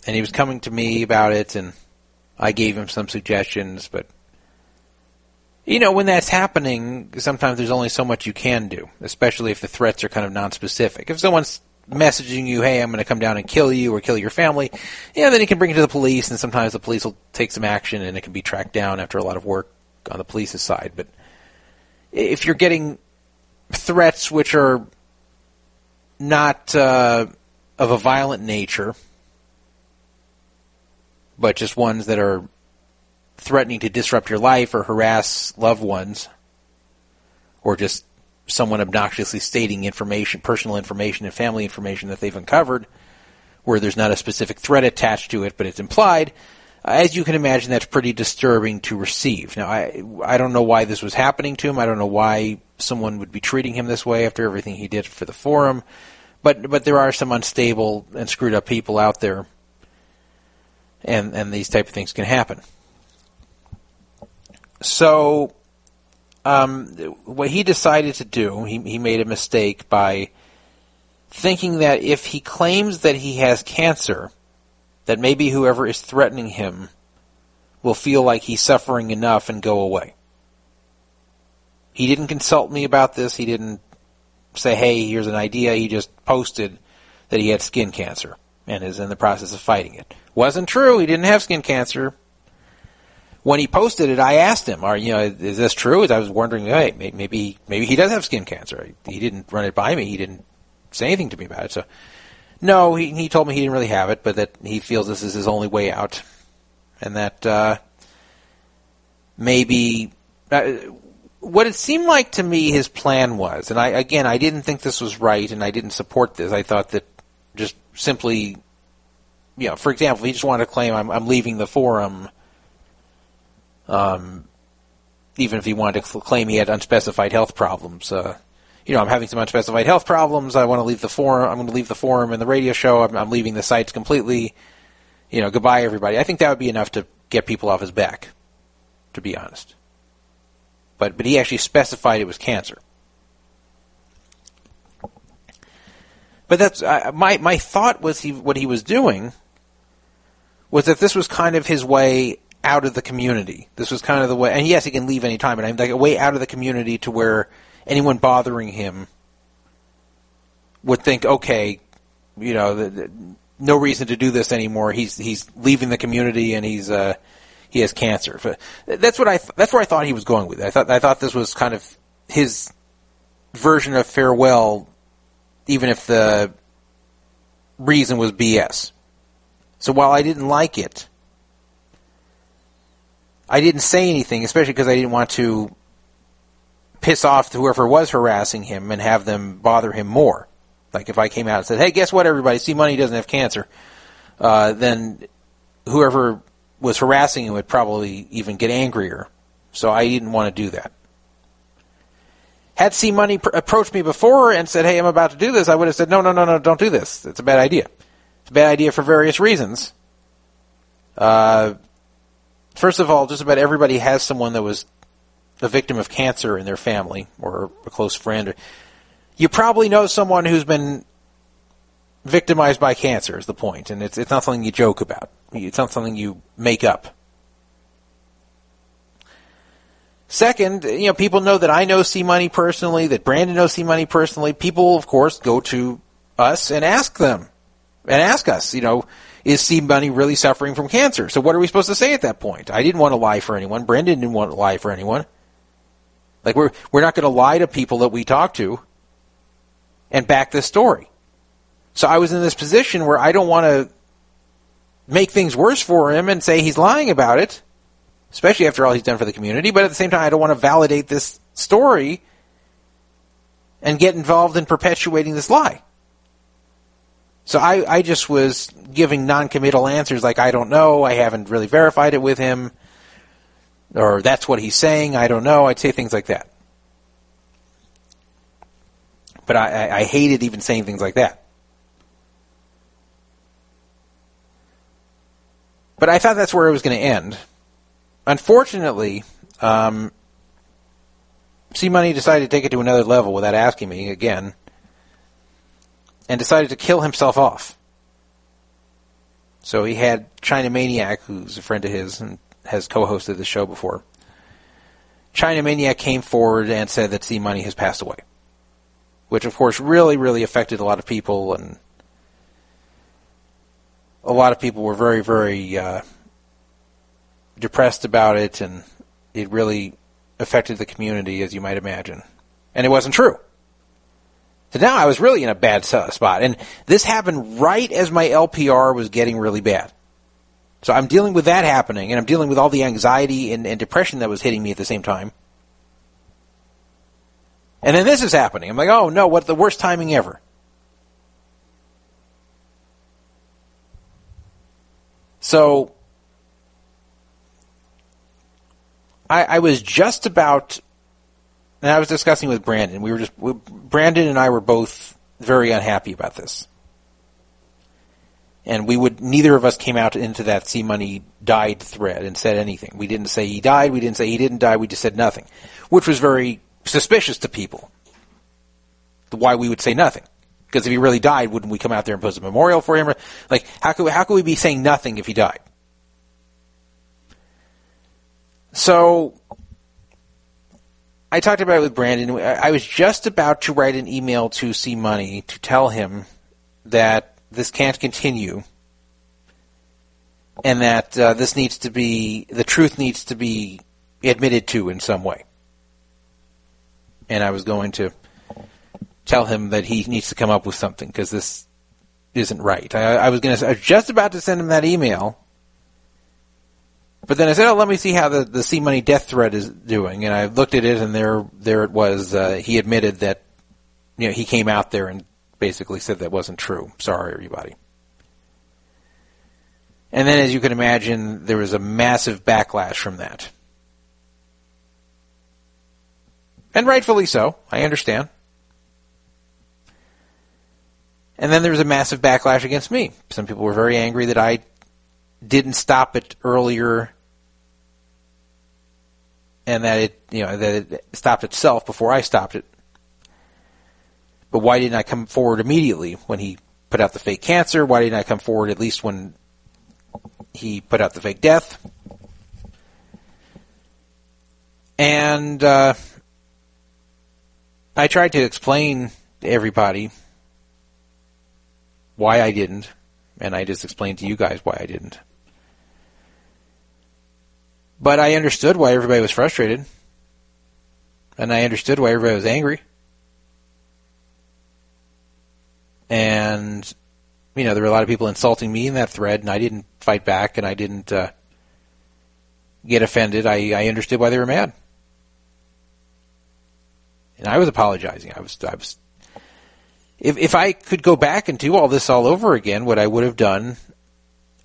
And he was coming to me about it, and I gave him some suggestions, but, you know, when that's happening, sometimes there's only so much you can do, especially if the threats are kind of nonspecific. If someone's messaging you, hey, I'm going to come down and kill you or kill your family, you know, then you can bring it to the police, and sometimes the police will take some action, and it can be tracked down after a lot of work on the police's side. But if you're getting threats which are not uh, of a violent nature, but just ones that are threatening to disrupt your life or harass loved ones, or just someone obnoxiously stating information, personal information and family information that they've uncovered, where there's not a specific threat attached to it, but it's implied, as you can imagine, that's pretty disturbing to receive. Now, I I don't know why this was happening to him. I don't know why someone would be treating him this way after everything he did for the forum. But but there are some unstable and screwed up people out there, and and these type of things can happen. So um, what he decided to do, he, he made a mistake by thinking that if he claims that he has cancer, that maybe whoever is threatening him will feel like he's suffering enough and go away. He didn't consult me about this. He didn't say, hey, here's an idea. He just posted that he had skin cancer and is in the process of fighting it. Wasn't true. He didn't have skin cancer. When he posted it, I asked him, "Are you know, is this true?" As I was wondering, hey, maybe maybe he does have skin cancer. He didn't run it by me. He didn't say anything to me about it. So, no, he he told me he didn't really have it, but that he feels this is his only way out, and that uh, maybe uh, what it seemed like to me his plan was, and I again I didn't think this was right, and I didn't support this. I thought that just simply, you know, for example, he just wanted to claim I'm I'm leaving the forum. Um, even if he wanted to claim he had unspecified health problems, uh, you know, I'm having some unspecified health problems. I want to leave the forum. I'm going to leave the forum and the radio show. I'm, I'm leaving the sites completely. You know, goodbye, everybody. I think that would be enough to get people off his back, to be honest. But but he actually specified it was cancer. But that's uh, my my thought was he what he was doing was that this was kind of his way out of the community. This was kind of the way, and yes, he can leave any time, but I'm like a way out of the community to where anyone bothering him would think, okay, you know, the, the, no reason to do this anymore. He's he's leaving the community, and he's uh, he has cancer. But that's what I th- that's where I thought he was going with it. I thought I thought this was kind of his version of farewell, even if the reason was B S. So while I didn't like it, I didn't say anything, especially because I didn't want to piss off whoever was harassing him and have them bother him more. Like if I came out and said, hey, guess what, everybody? See, Money doesn't have cancer. Uh, then whoever was harassing him would probably even get angrier. So I didn't want to do that. Had C Money pr- approached me before and said, hey, I'm about to do this, I would have said, no, no, no, no, don't do this. It's a bad idea. It's a bad idea for various reasons. Uh... First of all, just about everybody has someone that was a victim of cancer in their family or a close friend. You probably know someone who's been victimized by cancer is the point, and it's it's not something you joke about. It's not something you make up. Second, you know, people know that I know C Money personally, that Brandon knows C Money personally. People, of course, go to us and ask them, and ask us, you know, is C Money really suffering from cancer? So what are we supposed to say at that point? I didn't want to lie for anyone. Brandon didn't want to lie for anyone. Like we're we're not going to lie to people that we talk to and back this story. So I was in this position where I don't want to make things worse for him and say he's lying about it, especially after all he's done for the community. But at the same time, I don't want to validate this story and get involved in perpetuating this lie. So I, I just was giving noncommittal answers like, I don't know, I haven't really verified it with him, or that's what he's saying, I don't know. I'd say things like that. But I, I, I hated even saying things like that. But I thought that's where it was going to end. Unfortunately, um, C-Money decided to take it to another level without asking me again, and decided to kill himself off. So he had China Maniac, who's a friend of his and has co-hosted the show before. China Maniac came forward and said that Z Money has passed away, which, of course, really, really affected a lot of people, and a lot of people were very, very uh, depressed about it, and it really affected the community, as you might imagine. And it wasn't true. So now I was really in a bad spot, and this happened right as my L P R was getting really bad. So I'm dealing with that happening, and I'm dealing with all the anxiety and, and depression that was hitting me at the same time. And then this is happening. I'm like, oh, no, what the worst timing ever. So I, I was just about, and I was discussing with Brandon. We were just, we, Brandon and I were both very unhappy about this. And we would, neither of us came out into that C Money died thread and said anything. We didn't say he died. We didn't say he didn't die. We just said nothing, which was very suspicious to people. Why we would say nothing? Because if he really died, wouldn't we come out there and pose a memorial for him? Like, how could how could we be saying nothing if he died? So I talked about it with Brandon. I was just about to write an email to C Money to tell him that this can't continue, and that uh, this needs to be, the truth needs to be admitted to in some way. And I was going to tell him that he needs to come up with something, because this isn't right. I, I was going to, I was just about to send him that email, but then I said, "Oh, let me see how the the C Money death threat is doing." And I looked at it, and there there it was. Uh, he admitted that, you know, he came out there and basically said that wasn't true. Sorry, everybody. And then, as you can imagine, there was a massive backlash from that. And rightfully so. I understand. And then there was a massive backlash against me. Some people were very angry that I didn't stop it earlier, and that it, you know, that it stopped itself before I stopped it. But why didn't I come forward immediately when he put out the fake cancer? Why didn't I come forward at least when he put out the fake death? And uh I tried to explain to everybody why I didn't, and I just explained to you guys why I didn't. But I understood why everybody was frustrated, and I understood why everybody was angry. And, you know, there were a lot of people insulting me in that thread, and I didn't fight back, and I didn't uh, get offended. I, I understood why they were mad. And I was apologizing. I was, I was. If if I could go back and do all this all over again, what I would have done,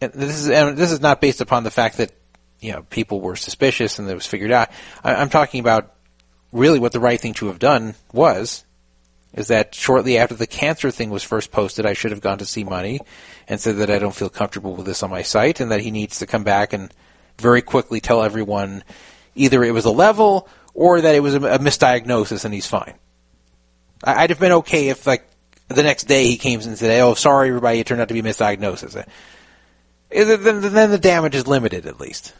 and this is and this is not based upon the fact that, you know, people were suspicious and it was figured out. I, I'm talking about really what the right thing to have done was, is that shortly after the cancer thing was first posted, I should have gone to C Money and said that I don't feel comfortable with this on my site, and that he needs to come back and very quickly tell everyone either it was a level, or that it was a misdiagnosis and he's fine. I'd have been okay if, like, the next day he came and said, "Oh, sorry, everybody, it turned out to be a misdiagnosis." Then the damage is limited, at least.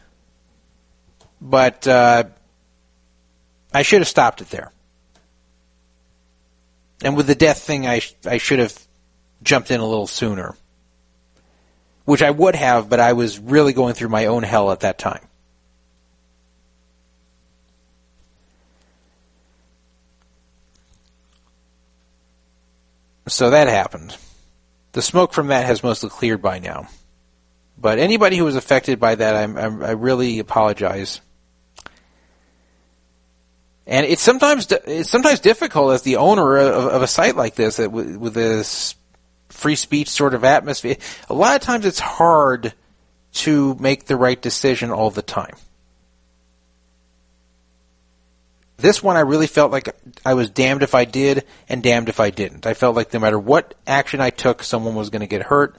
But uh, I should have stopped it there. And with the death thing, I sh- I should have jumped in a little sooner, which I would have, but I was really going through my own hell at that time. So that happened. The smoke from that has mostly cleared by now. But anybody who was affected by that, I'm, I'm, I really apologize. And it's sometimes it's sometimes difficult as the owner of, of a site like this, with, with this free speech sort of atmosphere. A lot of times it's hard to make the right decision all the time. This one I really felt like I was damned if I did and damned if I didn't. I felt like no matter what action I took, someone was going to get hurt.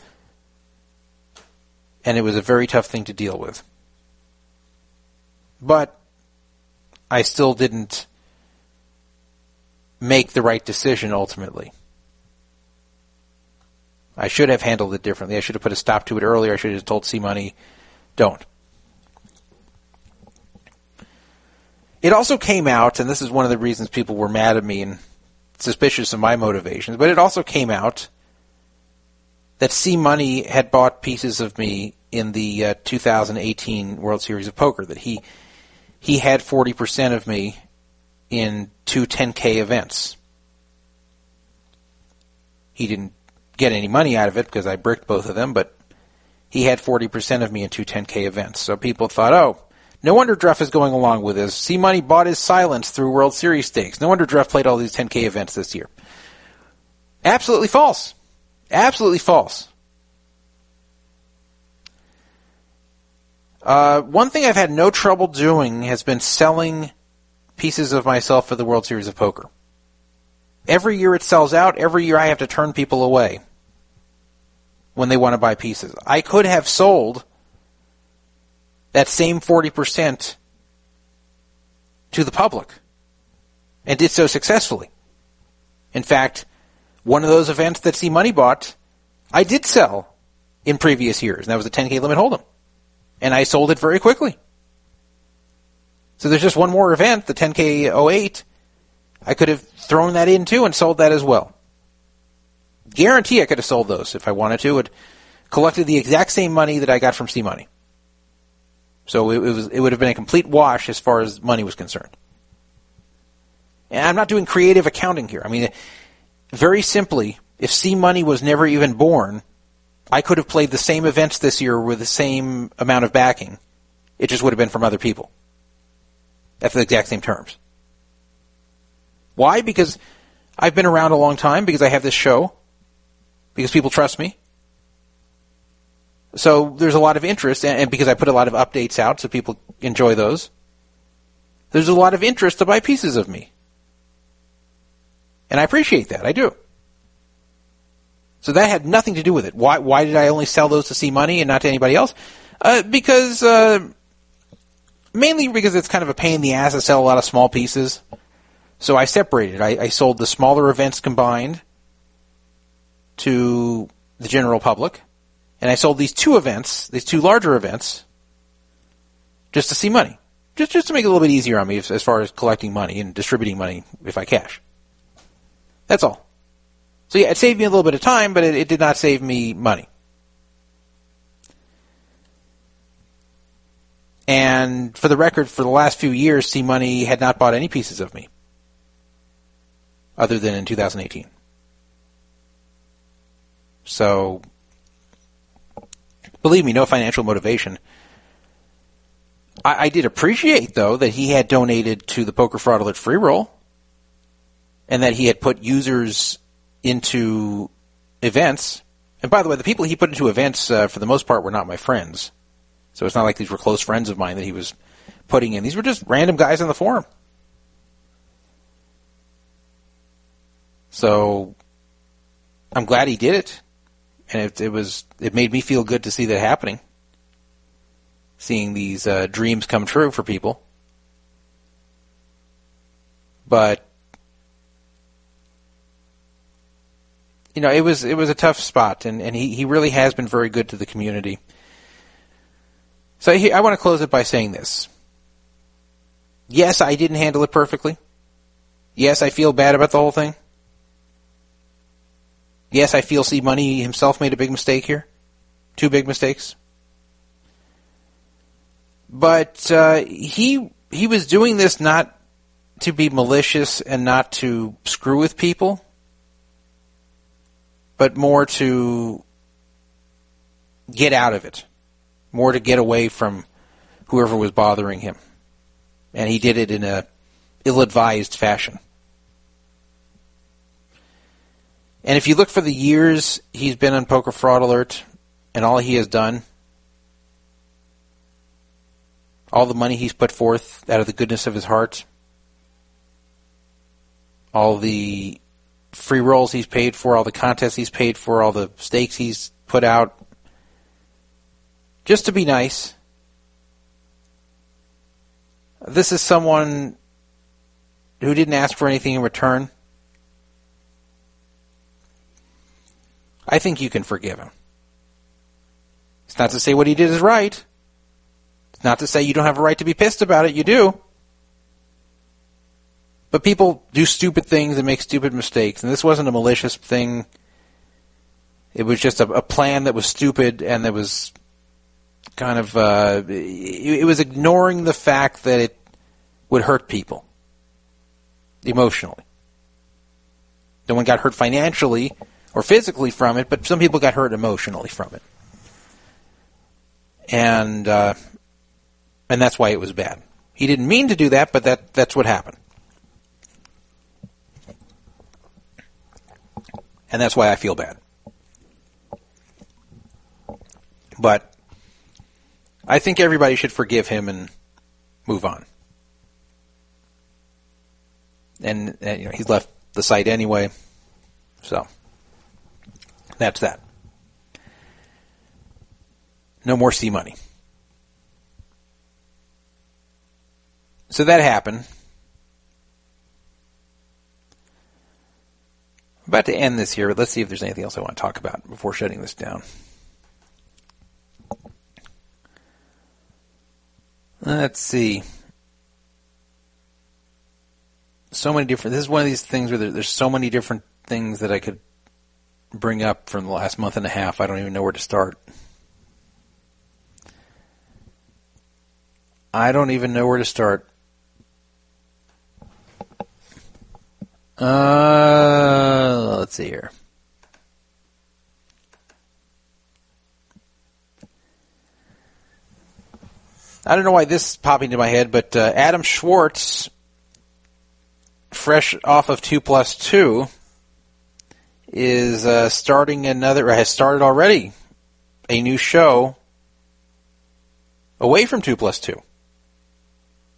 And it was a very tough thing to deal with. But I still didn't make the right decision ultimately. I should have handled it differently. I should have put a stop to it earlier. I should have told C-Money, don't. It also came out, and this is one of the reasons people were mad at me and suspicious of my motivations, but it also came out that C-Money had bought pieces of me in the uh, two thousand eighteen World Series of Poker, that he he had forty percent of me in two ten K events. He didn't get any money out of it because I bricked both of them, but he had forty percent of me in two ten K events. So people thought, oh, no wonder Druff is going along with this. C-Money bought his silence through World Series stakes. No wonder Druff played all these ten K events this year. Absolutely false. Absolutely false. Uh, one thing I've had no trouble doing has been selling pieces of myself for the World Series of Poker. Every year it sells out. Every year I have to turn people away when they want to buy pieces. I could have sold that same forty percent to the public, and did so successfully. In fact, one of those events that C-Money bought, I did sell in previous years, and that was a ten K limit hold'em, and I sold it very quickly. So there's just one more event, the ten K oh eight, I could have thrown that in too and sold that as well. Guarantee I could have sold those if I wanted to, and collected the exact same money that I got from C-Money. So it, it was it would have been a complete wash as far as money was concerned. And I'm not doing creative accounting here. I mean, very simply, if C-Money was never even born, I could have played the same events this year with the same amount of backing. It just would have been from other people at the exact same terms. Why? Because I've been around a long time, because I have this show, because people trust me. So there's a lot of interest, and because I put a lot of updates out so people enjoy those, there's a lot of interest to buy pieces of me. And I appreciate that. I do. So that had nothing to do with it. Why Why did I only sell those to C-Money and not to anybody else? Uh, because, uh, mainly because it's kind of a pain in the ass to sell a lot of small pieces. So I separated. I, I sold the smaller events combined to the general public. And I sold these two events, these two larger events, just to C-Money. Just just to make it a little bit easier on me as, as far as collecting money and distributing money if I cash. That's all. So yeah, it saved me a little bit of time, but it, it did not save me money. And for the record, for the last few years, C-Money had not bought any pieces of me other than in two thousand eighteen. So believe me, no financial motivation. I, I did appreciate, though, that he had donated to the Poker Fraud Alert free roll, and that he had put users into events. And by the way, the people he put into events, uh, for the most part, were not my friends. So it's not like these were close friends of mine that he was putting in. These were just random guys on the forum. So I'm glad he did it. And it, it was it made me feel good to see that happening, seeing these uh, dreams come true for people. But you know, it was it was a tough spot, and, and he, he really has been very good to the community. So he, I want to close it by saying this. Yes, I didn't handle it perfectly. Yes, I feel bad about the whole thing. Yes, I feel C-Money himself made a big mistake here. Two big mistakes. But uh, he he was doing this not to be malicious and not to screw with people, but more to get out of it. More to get away from whoever was bothering him. And he did it in a ill-advised fashion. And if you look for the years he's been on Poker Fraud Alert and all he has done, all the money he's put forth out of the goodness of his heart, all the free rolls he's paid for, all the contests he's paid for, all the stakes he's put out, just to be nice, this is someone who didn't ask for anything in return. I think you can forgive him. It's not to say what he did is right. It's not to say you don't have a right to be pissed about it. You do. But people do stupid things and make stupid mistakes. And this wasn't a malicious thing. It was just a, a plan that was stupid and that was kind of... Uh, it, it was ignoring the fact that it would hurt people emotionally. No one got hurt financially or physically from it, but some people got hurt emotionally from it. And uh, and that's why it was bad. He didn't mean to do that, but that that's what happened. And that's why I feel bad. But I think everybody should forgive him and move on. And, and you know, he's left the site anyway. So that's that. No more C money. So that happened. I'm about to end this here, but let's see if there's anything else I want to talk about before shutting this down. Let's see. So many different... This is one of these things where there, there's so many different things that I could bring up from the last month and a half. I don't even know where to start. I don't even know where to start. Uh, let's see here. I don't know why this is popping into my head, but uh, Adam Schwartz, fresh off of two plus two, is uh, starting another, or has started already, a new show away from two plus two.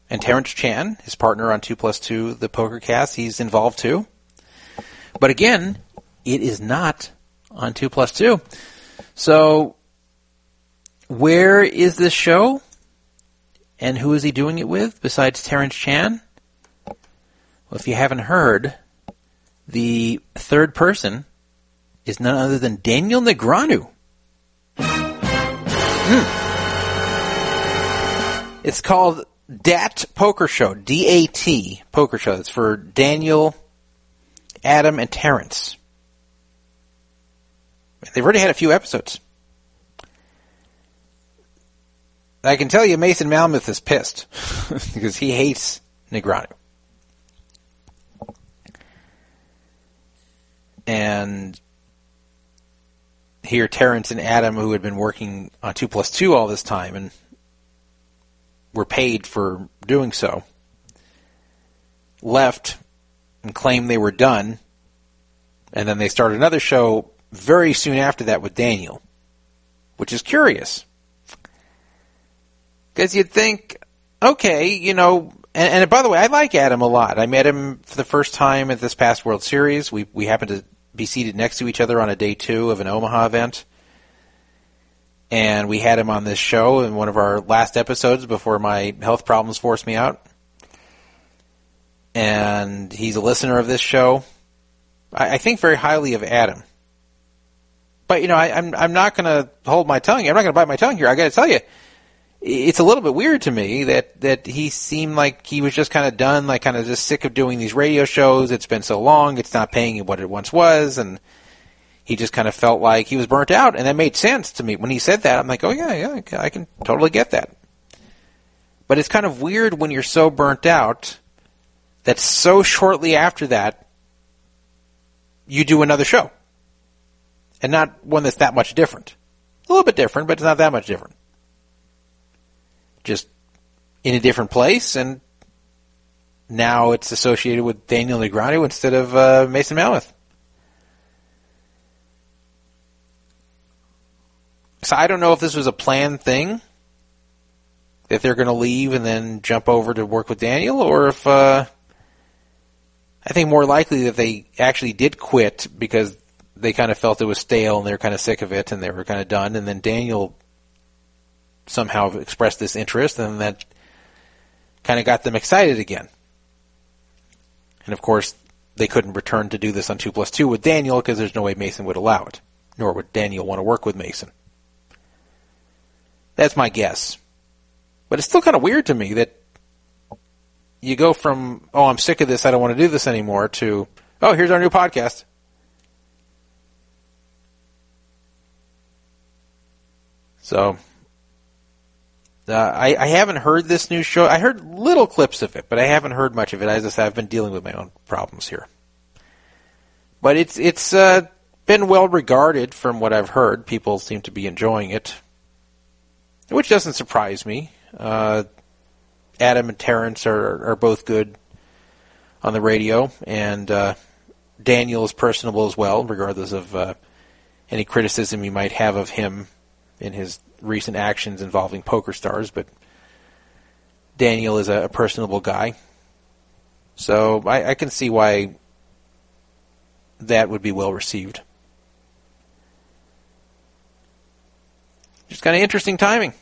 And Terrence Chan, his partner on two plus two, the PokerCast, he's involved too. But again, it is not on two plus two. So, where is this show? And who is he doing it with besides Terrence Chan? Well, if you haven't heard, the third person is none other than Daniel Negreanu. Mm. It's called Dat Poker Show, D A T Poker Show. It's for Daniel, Adam, and Terrence. They've already had a few episodes. I can tell you Mason Malmuth is pissed because he hates Negreanu. And here Terrence and Adam, who had been working on two plus two all this time and were paid for doing so, left and claimed they were done, and then they started another show very soon after that with Daniel, which is curious. Because you'd think, okay, you know, and, and by the way, I like Adam a lot. I met him for the first time at this past World Series. We we happened to be seated next to each other on a day two of an Omaha event. And we had him on this show in one of our last episodes before my health problems forced me out. And he's a listener of this show. I, I think very highly of Adam. But, you know, I, I'm I'm not going to hold my tongue. I'm not going to bite my tongue here. I got to tell you, it's a little bit weird to me that, that he seemed like he was just kind of done, like kind of just sick of doing these radio shows. It's been so long. It's not paying him what it once was. And he just kind of felt like he was burnt out, and that made sense to me. When he said that, I'm like, oh, yeah, yeah, I can totally get that. But it's kind of weird when you're so burnt out that so shortly after that you do another show, and not one that's that much different. A little bit different, but it's not that much different. Just in a different place, and now it's associated with Daniel Negreanu instead of uh, Mason Malmuth. So I don't know if this was a planned thing, if they're going to leave and then jump over to work with Daniel, or if uh, I think more likely that they actually did quit because they kind of felt it was stale and they were kind of sick of it and they were kind of done. And then Daniel somehow expressed this interest, and that kind of got them excited again. And of course, they couldn't return to do this on two plus two with Daniel because there's no way Mason would allow it. nor would Daniel want to work with Mason. That's my guess. But it's still kind of weird to me that you go from, oh, I'm sick of this, I don't want to do this anymore, to, oh, here's our new podcast. So, uh, I, I haven't heard this new show. I heard little clips of it, but I haven't heard much of it. As I said, I've been dealing with my own problems here. But it's it's uh, been well regarded from what I've heard. People seem to be enjoying it, which doesn't surprise me. Uh, Adam and Terrence are, are both good on the radio, and uh, Daniel is personable as well, regardless of uh, any criticism you might have of him in his recent actions involving poker stars. But Daniel is a, a personable guy, so I, I can see why that would be well received. Just kind of interesting timing.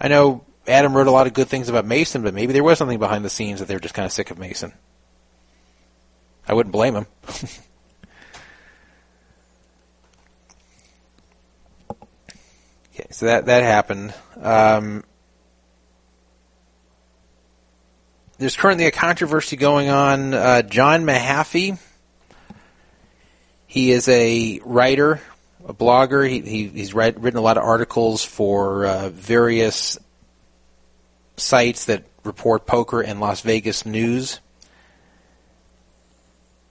I know Adam wrote a lot of good things about Mason, but maybe there was something behind the scenes that they were just kind of sick of Mason. I wouldn't blame him. Okay, so that, that happened. Um, there's currently a controversy going on. Uh, John Mahaffey, he is a writer, a blogger. He, he he's read, written a lot of articles for uh, various sites that report poker and Las Vegas news.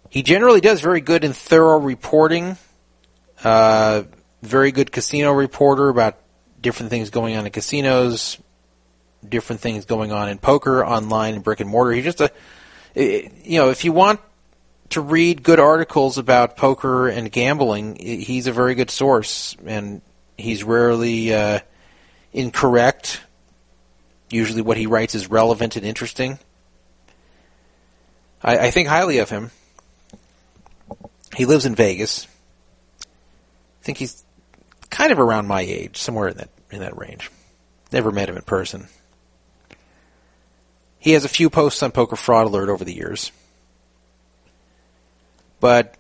He generally does very good and thorough reporting. Uh, very good casino reporter about different things going on in casinos, different things going on in poker, online and brick and mortar. He's just a, you know, if you want to read good articles about poker and gambling, he's a very good source, and he's rarely uh, incorrect. Usually what he writes is relevant and interesting. I, I think highly of him. He lives in Vegas. I think he's kind of around my age, somewhere in that in that range. Never met him in person. He has a few posts on Poker Fraud Alert over the years. But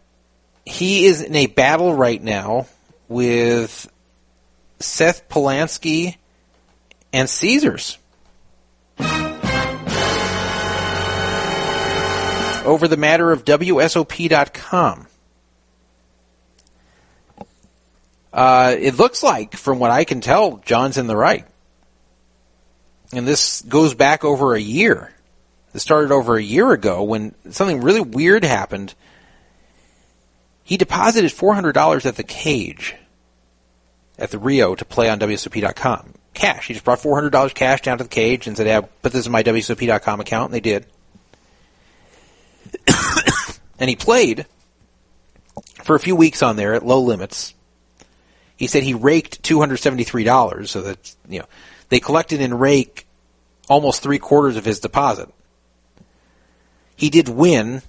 he is in a battle right now with Seth Polanski and Caesars over the matter of W S O P dot com. Uh, it looks like, from what I can tell, John's in the right. And this goes back over a year. This started over a year ago when something really weird happened. He deposited four hundred dollars at the cage at the Rio to play on W S O P dot com. Cash. He just brought four hundred dollars cash down to the cage and said, yeah, but this is my W S O P dot com account, and they did. And he played for a few weeks on there at low limits. He said he raked two hundred seventy-three dollars, so that's, you know, they collected and rake almost three-quarters of his deposit. He did win.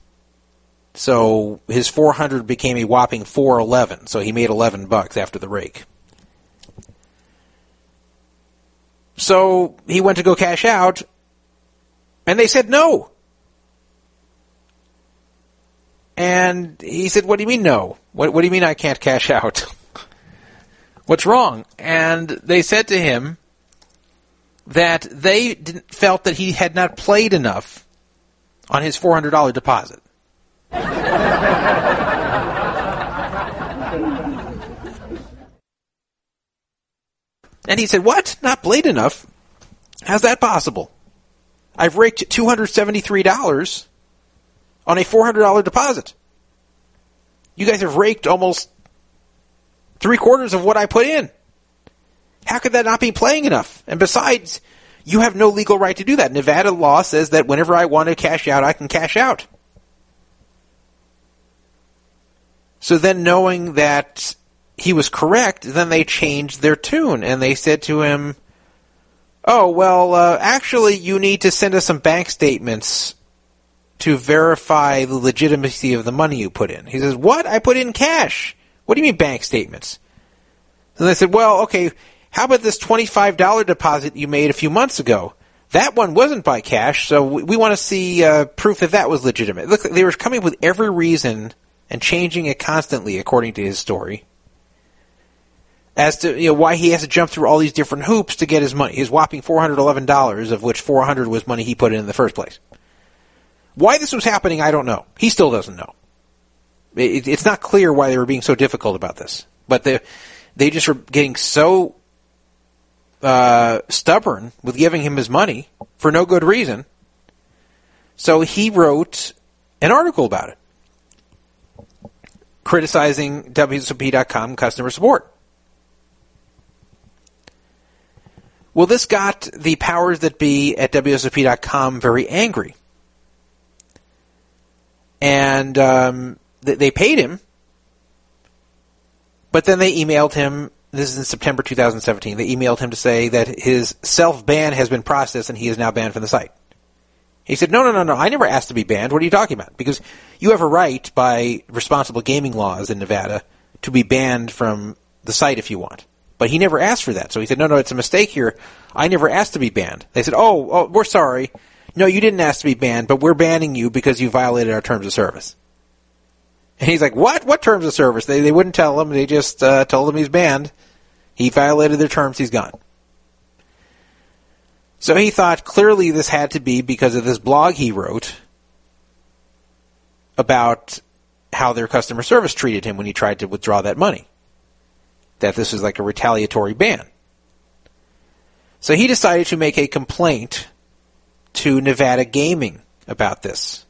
So his four hundred became a whopping four eleven, so he made eleven bucks after the rake. So he went to go cash out, and they said no. And he said, what do you mean no? What, what do you mean I can't cash out? What's wrong? And they said to him that they didn't, felt that he had not played enough on his four hundred dollars deposit. And he said, what? Not played enough? How's that possible? I've raked two hundred seventy-three dollars on a four hundred dollars deposit. You guys have raked almost three quarters of what I put in. How could that not be playing enough? And besides, you have no legal right to do that. Nevada law says that whenever I want to cash out, I can cash out. So then, knowing that he was correct, then they changed their tune, and they said to him, oh, well, uh, actually, you need to send us some bank statements to verify the legitimacy of the money you put in. He says, what? I put in cash. What do you mean bank statements? And they said, well, okay, how about this twenty-five dollars deposit you made a few months ago? That one wasn't by cash, so we, we want to see uh, proof that that was legitimate. Look, they were coming up with every reason and changing it constantly, according to his story, as to you know, why he has to jump through all these different hoops to get his money, his whopping four hundred eleven dollars, of which four hundred dollars was money he put in in the first place. Why this was happening, I don't know. He still doesn't know. It, it's not clear why they were being so difficult about this. But they, they just were getting so uh, stubborn with giving him his money for no good reason. So he wrote an article about it, criticizing W S O P dot com customer support. Well, this got the powers that be at W S O P dot com very angry. And um, th- they paid him, but then they emailed him. This is in September two thousand seventeen. They emailed him to say that his self-ban has been processed and he is now banned from the site. He said, no, no, no, no, I never asked to be banned. What are you talking about? Because you have a right by responsible gaming laws in Nevada to be banned from the site if you want. But he never asked for that. So he said, no, no, it's a mistake here. I never asked to be banned. They said, oh, oh we're sorry. No, you didn't ask to be banned, but we're banning you because you violated our terms of service. And he's like, what? What terms of service? They they wouldn't tell him. They just uh, told him he's banned. He violated their terms. He's gone. So he thought clearly this had to be because of this blog he wrote about how their customer service treated him when he tried to withdraw that money, that this was like a retaliatory ban. So he decided to make a complaint to Nevada Gaming about this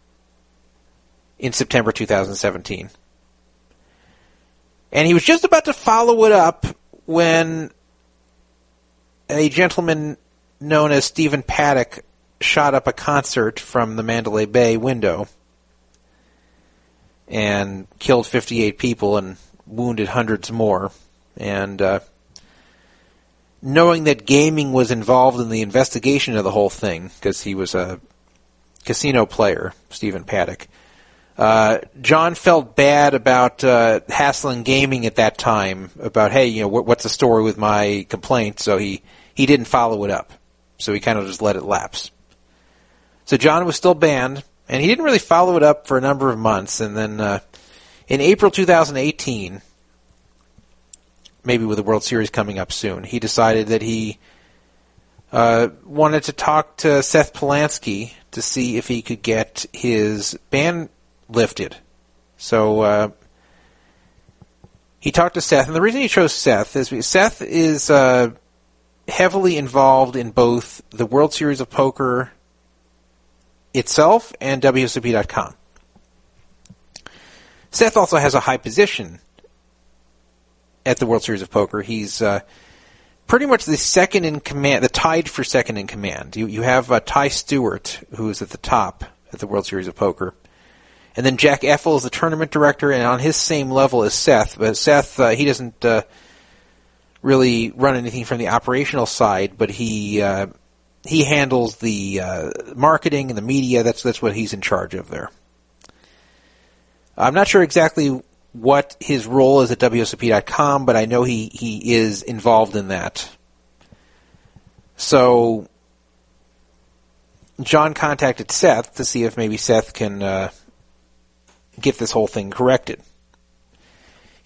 in September two thousand seventeen. And he was just about to follow it up when a gentleman known as Stephen Paddock shot up a concert from the Mandalay Bay window and killed fifty-eight people and wounded hundreds more. And uh, knowing that gaming was involved in the investigation of the whole thing, because he was a casino player, Stephen Paddock, uh, John felt bad about uh, hassling gaming at that time about, hey, you know, wh- what's the story with my complaint? So he, he didn't follow it up. So he kind of just let it lapse. So John was still banned, and he didn't really follow it up for a number of months. And then uh, in April two thousand eighteen, maybe with the World Series coming up soon, he decided that he uh, wanted to talk to Seth Polanski to see if he could get his ban lifted. So uh, he talked to Seth, and the reason he chose Seth is because Seth is Uh, heavily involved in both the World Series of Poker itself and W S O P dot com. Seth also has a high position at the World Series of Poker. He's uh, pretty much the second in command, the tied for second in command. You you have uh, Ty Stewart, who is at the top at the World Series of Poker. And then Jack Effel is the tournament director, and on his same level as Seth. But Seth, uh, he doesn't Uh, really run anything from the operational side, but he uh, he handles the uh, marketing and the media. That's that's what he's in charge of there. I'm not sure exactly what his role is at W S O P dot com, but I know he, he is involved in that. So John contacted Seth to see if maybe Seth can uh, get this whole thing corrected.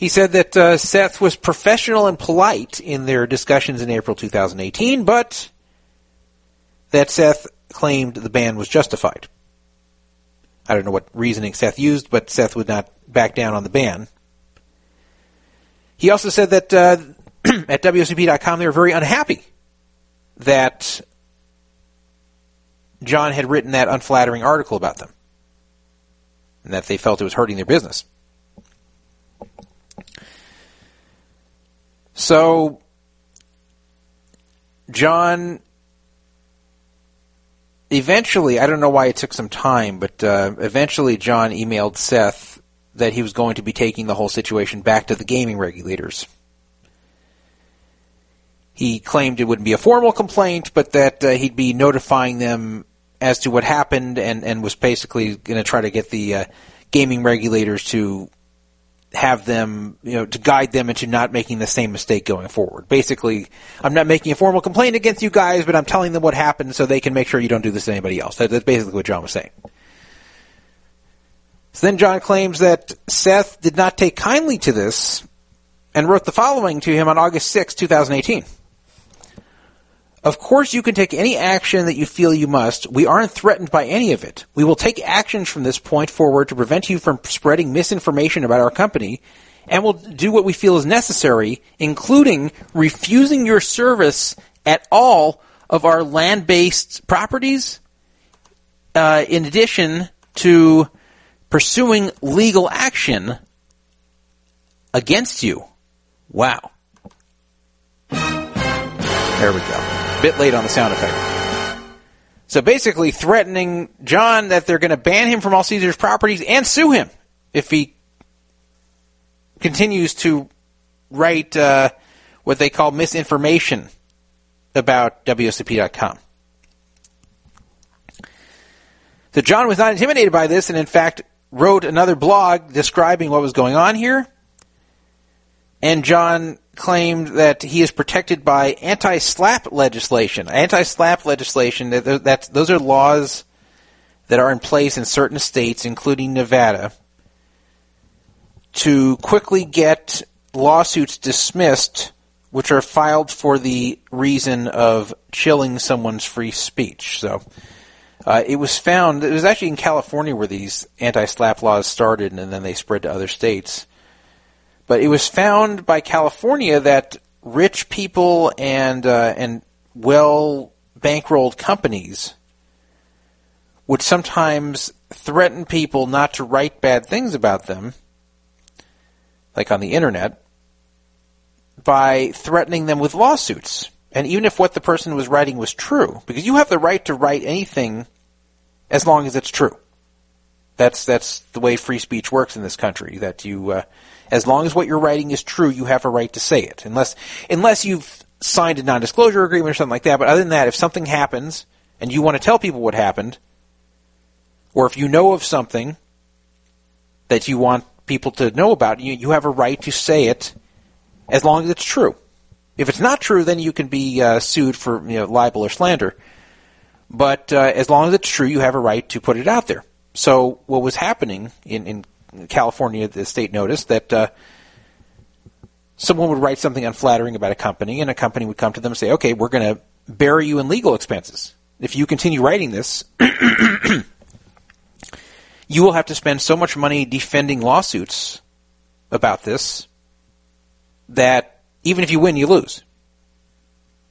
He said that uh, Seth was professional and polite in their discussions in April two thousand eighteen, but that Seth claimed the ban was justified. I don't know what reasoning Seth used, but Seth would not back down on the ban. He also said that uh, at W S O P dot com they were very unhappy that John had written that unflattering article about them and that they felt it was hurting their business. So, John, eventually, I don't know why it took some time, but uh, eventually John emailed Seth that he was going to be taking the whole situation back to the gaming regulators. He claimed it wouldn't be a formal complaint, but that uh, he'd be notifying them as to what happened and, and was basically going to try to get the uh, gaming regulators to have them, you know, to guide them into not making the same mistake going forward. Basically, I'm not making a formal complaint against you guys, but I'm telling them what happened so they can make sure you don't do this to anybody else. That, that's basically what John was saying. So then John claims that Seth did not take kindly to this and wrote the following to him on August sixth, two thousand eighteen. Of course you can take any action that you feel you must. We aren't threatened by any of it. We will take actions from this point forward to prevent you from spreading misinformation about our company, and we'll do what we feel is necessary, including refusing your service at all of our land-based properties, uh, in addition to pursuing legal action against you. Wow. There we go. Bit late on the sound effect. So basically threatening John that they're going to ban him from all Caesars properties and sue him if he continues to write uh, what they call misinformation about W S O P dot com. So John was not intimidated by this and, in fact, wrote another blog describing what was going on here. And John claimed that he is protected by anti-SLAPP legislation. Anti-SLAPP legislation, that, that's, those are laws that are in place in certain states, including Nevada, to quickly get lawsuits dismissed which are filed for the reason of chilling someone's free speech. So uh, it was found, it was actually in California where these anti-SLAPP laws started, and then they spread to other states. But it was found by California that rich people and uh, and well-bankrolled companies would sometimes threaten people not to write bad things about them, like on the internet, by threatening them with lawsuits. And even if what the person was writing was true, because you have the right to write anything as long as it's true. That's that's the way free speech works in this country, that you... Uh, As long as what you're writing is true, you have a right to say it, unless unless you've signed a non-disclosure agreement or something like that. But other than that, if something happens and you want to tell people what happened, or if you know of something that you want people to know about, you, you have a right to say it as long as it's true. If it's not true, then you can be uh, sued for you know, libel or slander. But uh, as long as it's true, you have a right to put it out there. So what was happening in, in California, the state noticed that uh, someone would write something unflattering about a company, and a company would come to them and say, okay, we're going to bury you in legal expenses. If you continue writing this, you will have to spend so much money defending lawsuits about this that even if you win, you lose.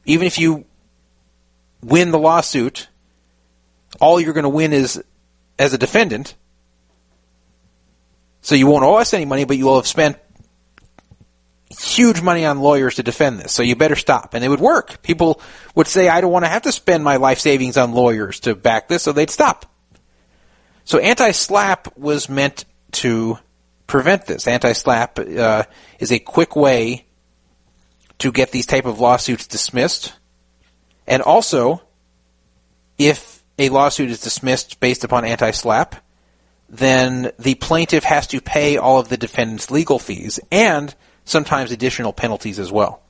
Even if you win the lawsuit, all you're going to win is as a defendant. So you won't owe us any money, but you will have spent huge money on lawyers to defend this. So you better stop. And it would work. People would say, I don't want to have to spend my life savings on lawyers to back this, so they'd stop. So anti-SLAPP was meant to prevent this. Anti-SLAPP uh, is a quick way to get these type of lawsuits dismissed. And also, if a lawsuit is dismissed based upon anti-SLAPP, then the plaintiff has to pay all of the defendant's legal fees and sometimes additional penalties as well.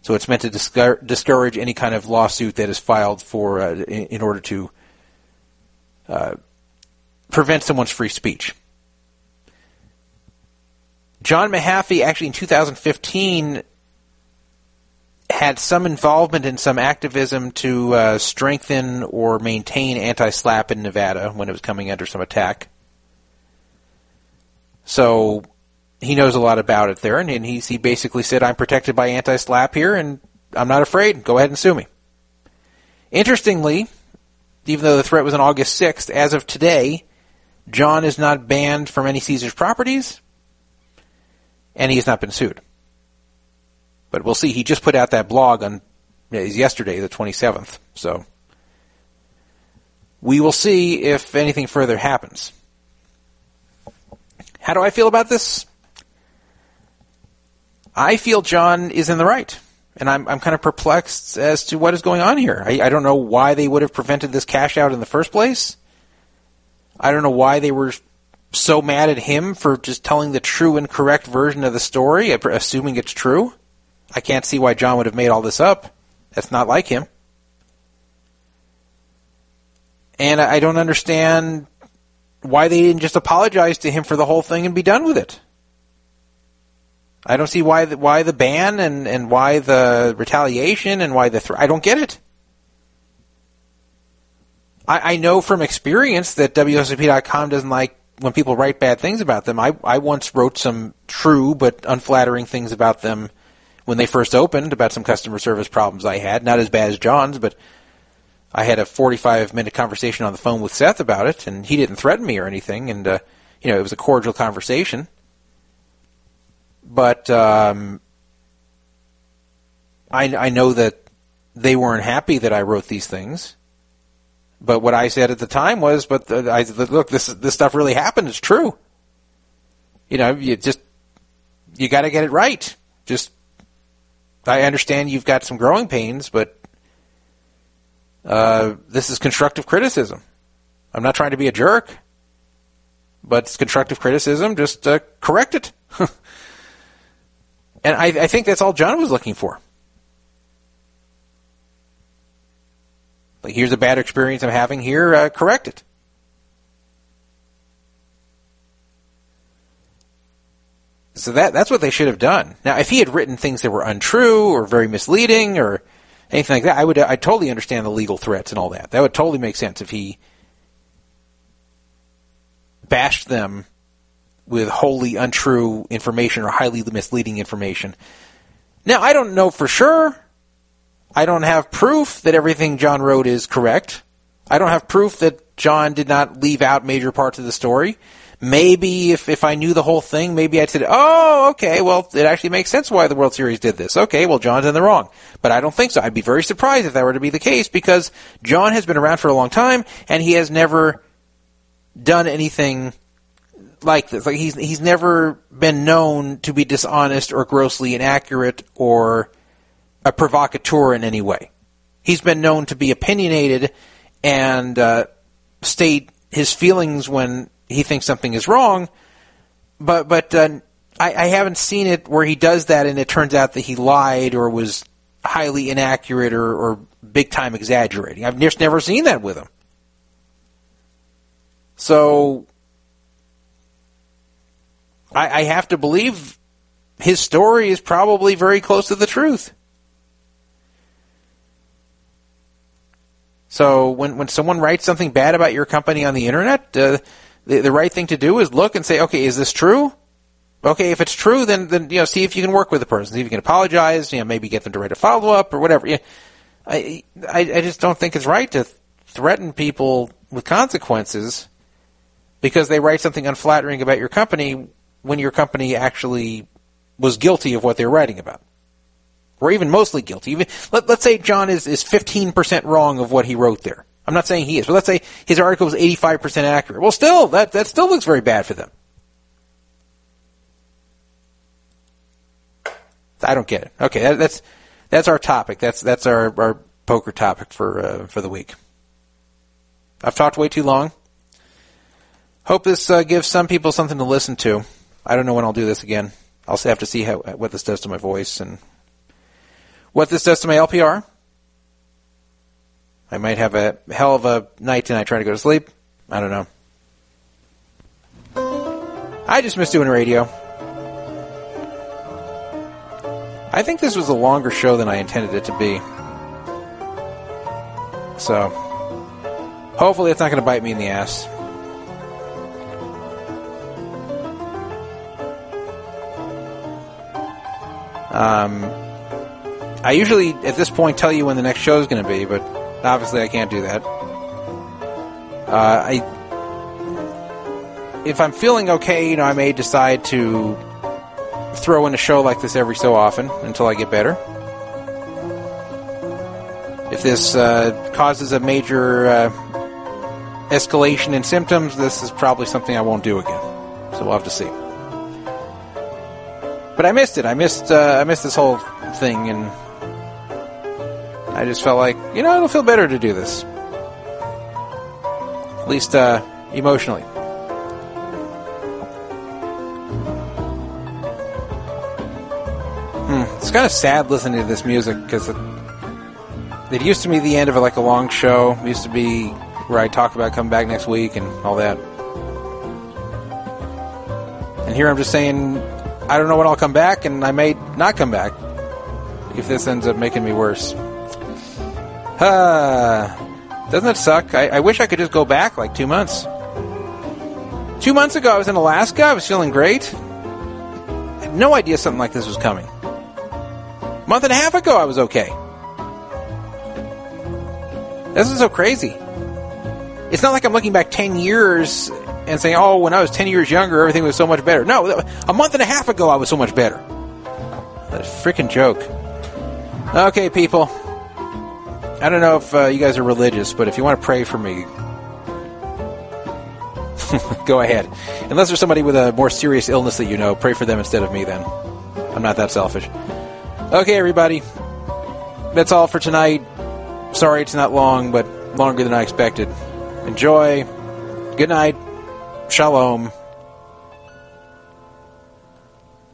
So it's meant to discour- discourage any kind of lawsuit that is filed for uh, in, in order to uh, prevent someone's free speech. John Mahaffey actually in two thousand fifteen had some involvement in some activism to uh, strengthen or maintain anti-SLAPP in Nevada when it was coming under some attack. So he knows a lot about it there, and, and he, he basically said, I'm protected by anti-SLAPP here, and I'm not afraid. Go ahead and sue me. Interestingly, even though the threat was on August sixth, as of today, John is not banned from any Caesars properties, and he has not been sued. But we'll see. He just put out that blog on yesterday, the twenty-seventh. So we will see if anything further happens. How do I feel about this? I feel John is in the right. And I'm I'm kind of perplexed as to what is going on here. I, I don't know why they would have prevented this cash out in the first place. I don't know why they were so mad at him for just telling the true and correct version of the story, assuming it's true. I can't see why John would have made all this up. That's not like him. And I don't understand why they didn't just apologize to him for the whole thing and be done with it. I don't see why the, why the ban and, and why the retaliation and why the th- I don't get it. I, I know from experience that W S O P dot com doesn't like when people write bad things about them. I, I once wrote some true but unflattering things about them when they first opened about some customer service problems I had. Not as bad as John's, but I had a forty-five minute conversation on the phone with Seth about it, and he didn't threaten me or anything. And, uh, you know, it was a cordial conversation. But um, I, I know that they weren't happy that I wrote these things. But what I said at the time was, "But the, I look, this this stuff really happened. It's true. You know, you just you got to get it right. Just I understand you've got some growing pains, but uh, this is constructive criticism. I'm not trying to be a jerk, but it's constructive criticism. Just uh, correct it." And I, I think that's all John was looking for. Like, here's a bad experience I'm having here, uh, correct it. So that that's what they should have done. Now, if he had written things that were untrue or very misleading or anything like that, I would I totally understand the legal threats and all that. That would totally make sense if he bashed them with wholly untrue information or highly misleading information. Now, I don't know for sure. I don't have proof that everything John wrote is correct. I don't have proof that John did not leave out major parts of the story. Maybe if, if I knew the whole thing, maybe I'd say, oh, okay, well, it actually makes sense why the World Series did this. Okay, well, John's in the wrong. But I don't think so. I'd be very surprised if that were to be the case because John has been around for a long time and he has never done anything like this. Like he's he's never been known to be dishonest or grossly inaccurate or a provocateur in any way. He's been known to be opinionated and uh, state his feelings when he thinks something is wrong, but but uh, I, I haven't seen it where he does that and it turns out that he lied or was highly inaccurate or, or big-time exaggerating. I've just never seen that with him. So I, I have to believe his story is probably very close to the truth. So when, when someone writes something bad about your company on the internet, uh, the, the right thing to do is look and say, okay, is this true? Okay, if it's true, then, then you know, see if you can work with the person, see if you can apologize, you know, maybe get them to write a follow-up or whatever. You know, I, I I just don't think it's right to threaten people with consequences because they write something unflattering about your company when your company actually was guilty of what they're writing about. Or even mostly guilty. Even let, let's say John is, is fifteen percent wrong of what he wrote there. I'm not saying he is, but let's say his article was eighty-five percent accurate. Well, still, that, that still looks very bad for them. I don't get it. Okay, that, that's that's our topic. That's that's our, our poker topic for uh, for the week. I've talked way too long. Hope this uh, gives some people something to listen to. I don't know when I'll do this again. I'll have to see how what this does to my voice and what this does to my L P R. I might have a hell of a night tonight trying to go to sleep. I don't know. I just miss doing radio. I think this was a longer show than I intended it to be. So, hopefully it's not going to bite me in the ass. Um... I usually, at this point, tell you when the next show is going to be, but obviously I can't do that. Uh, I, if I'm feeling okay, you know, I may decide to throw in a show like this every so often until I get better. If this uh, causes a major uh, escalation in symptoms, this is probably something I won't do again. So we'll have to see. But I missed it. I missed. Uh, I missed this whole thing and. I just felt like, you know, it'll feel better to do this. At least, uh, emotionally. Hmm. It's kind of sad listening to this music, because it, it used to be the end of, like, a long show. It used to be where I talk about coming back next week and all that. And here I'm just saying, I don't know when I'll come back, and I may not come back if this ends up making me worse. Uh, doesn't it suck? I, I wish I could just go back like two months. Two months ago, I was in Alaska. I was feeling great. I had no idea something like this was coming. A month and a half ago, I was okay. This is so crazy. It's not like I'm looking back ten years and saying, oh, when I was ten years younger, everything was so much better. No, a month and a half ago, I was so much better. That freaking joke. Okay, people. I don't know if uh, you guys are religious, but if you want to pray for me, go ahead. Unless there's somebody with a more serious illness that you know, pray for them instead of me then. I'm not that selfish. Okay, everybody. That's all for tonight. Sorry it's not long, but longer than I expected. Enjoy. Good night. Shalom.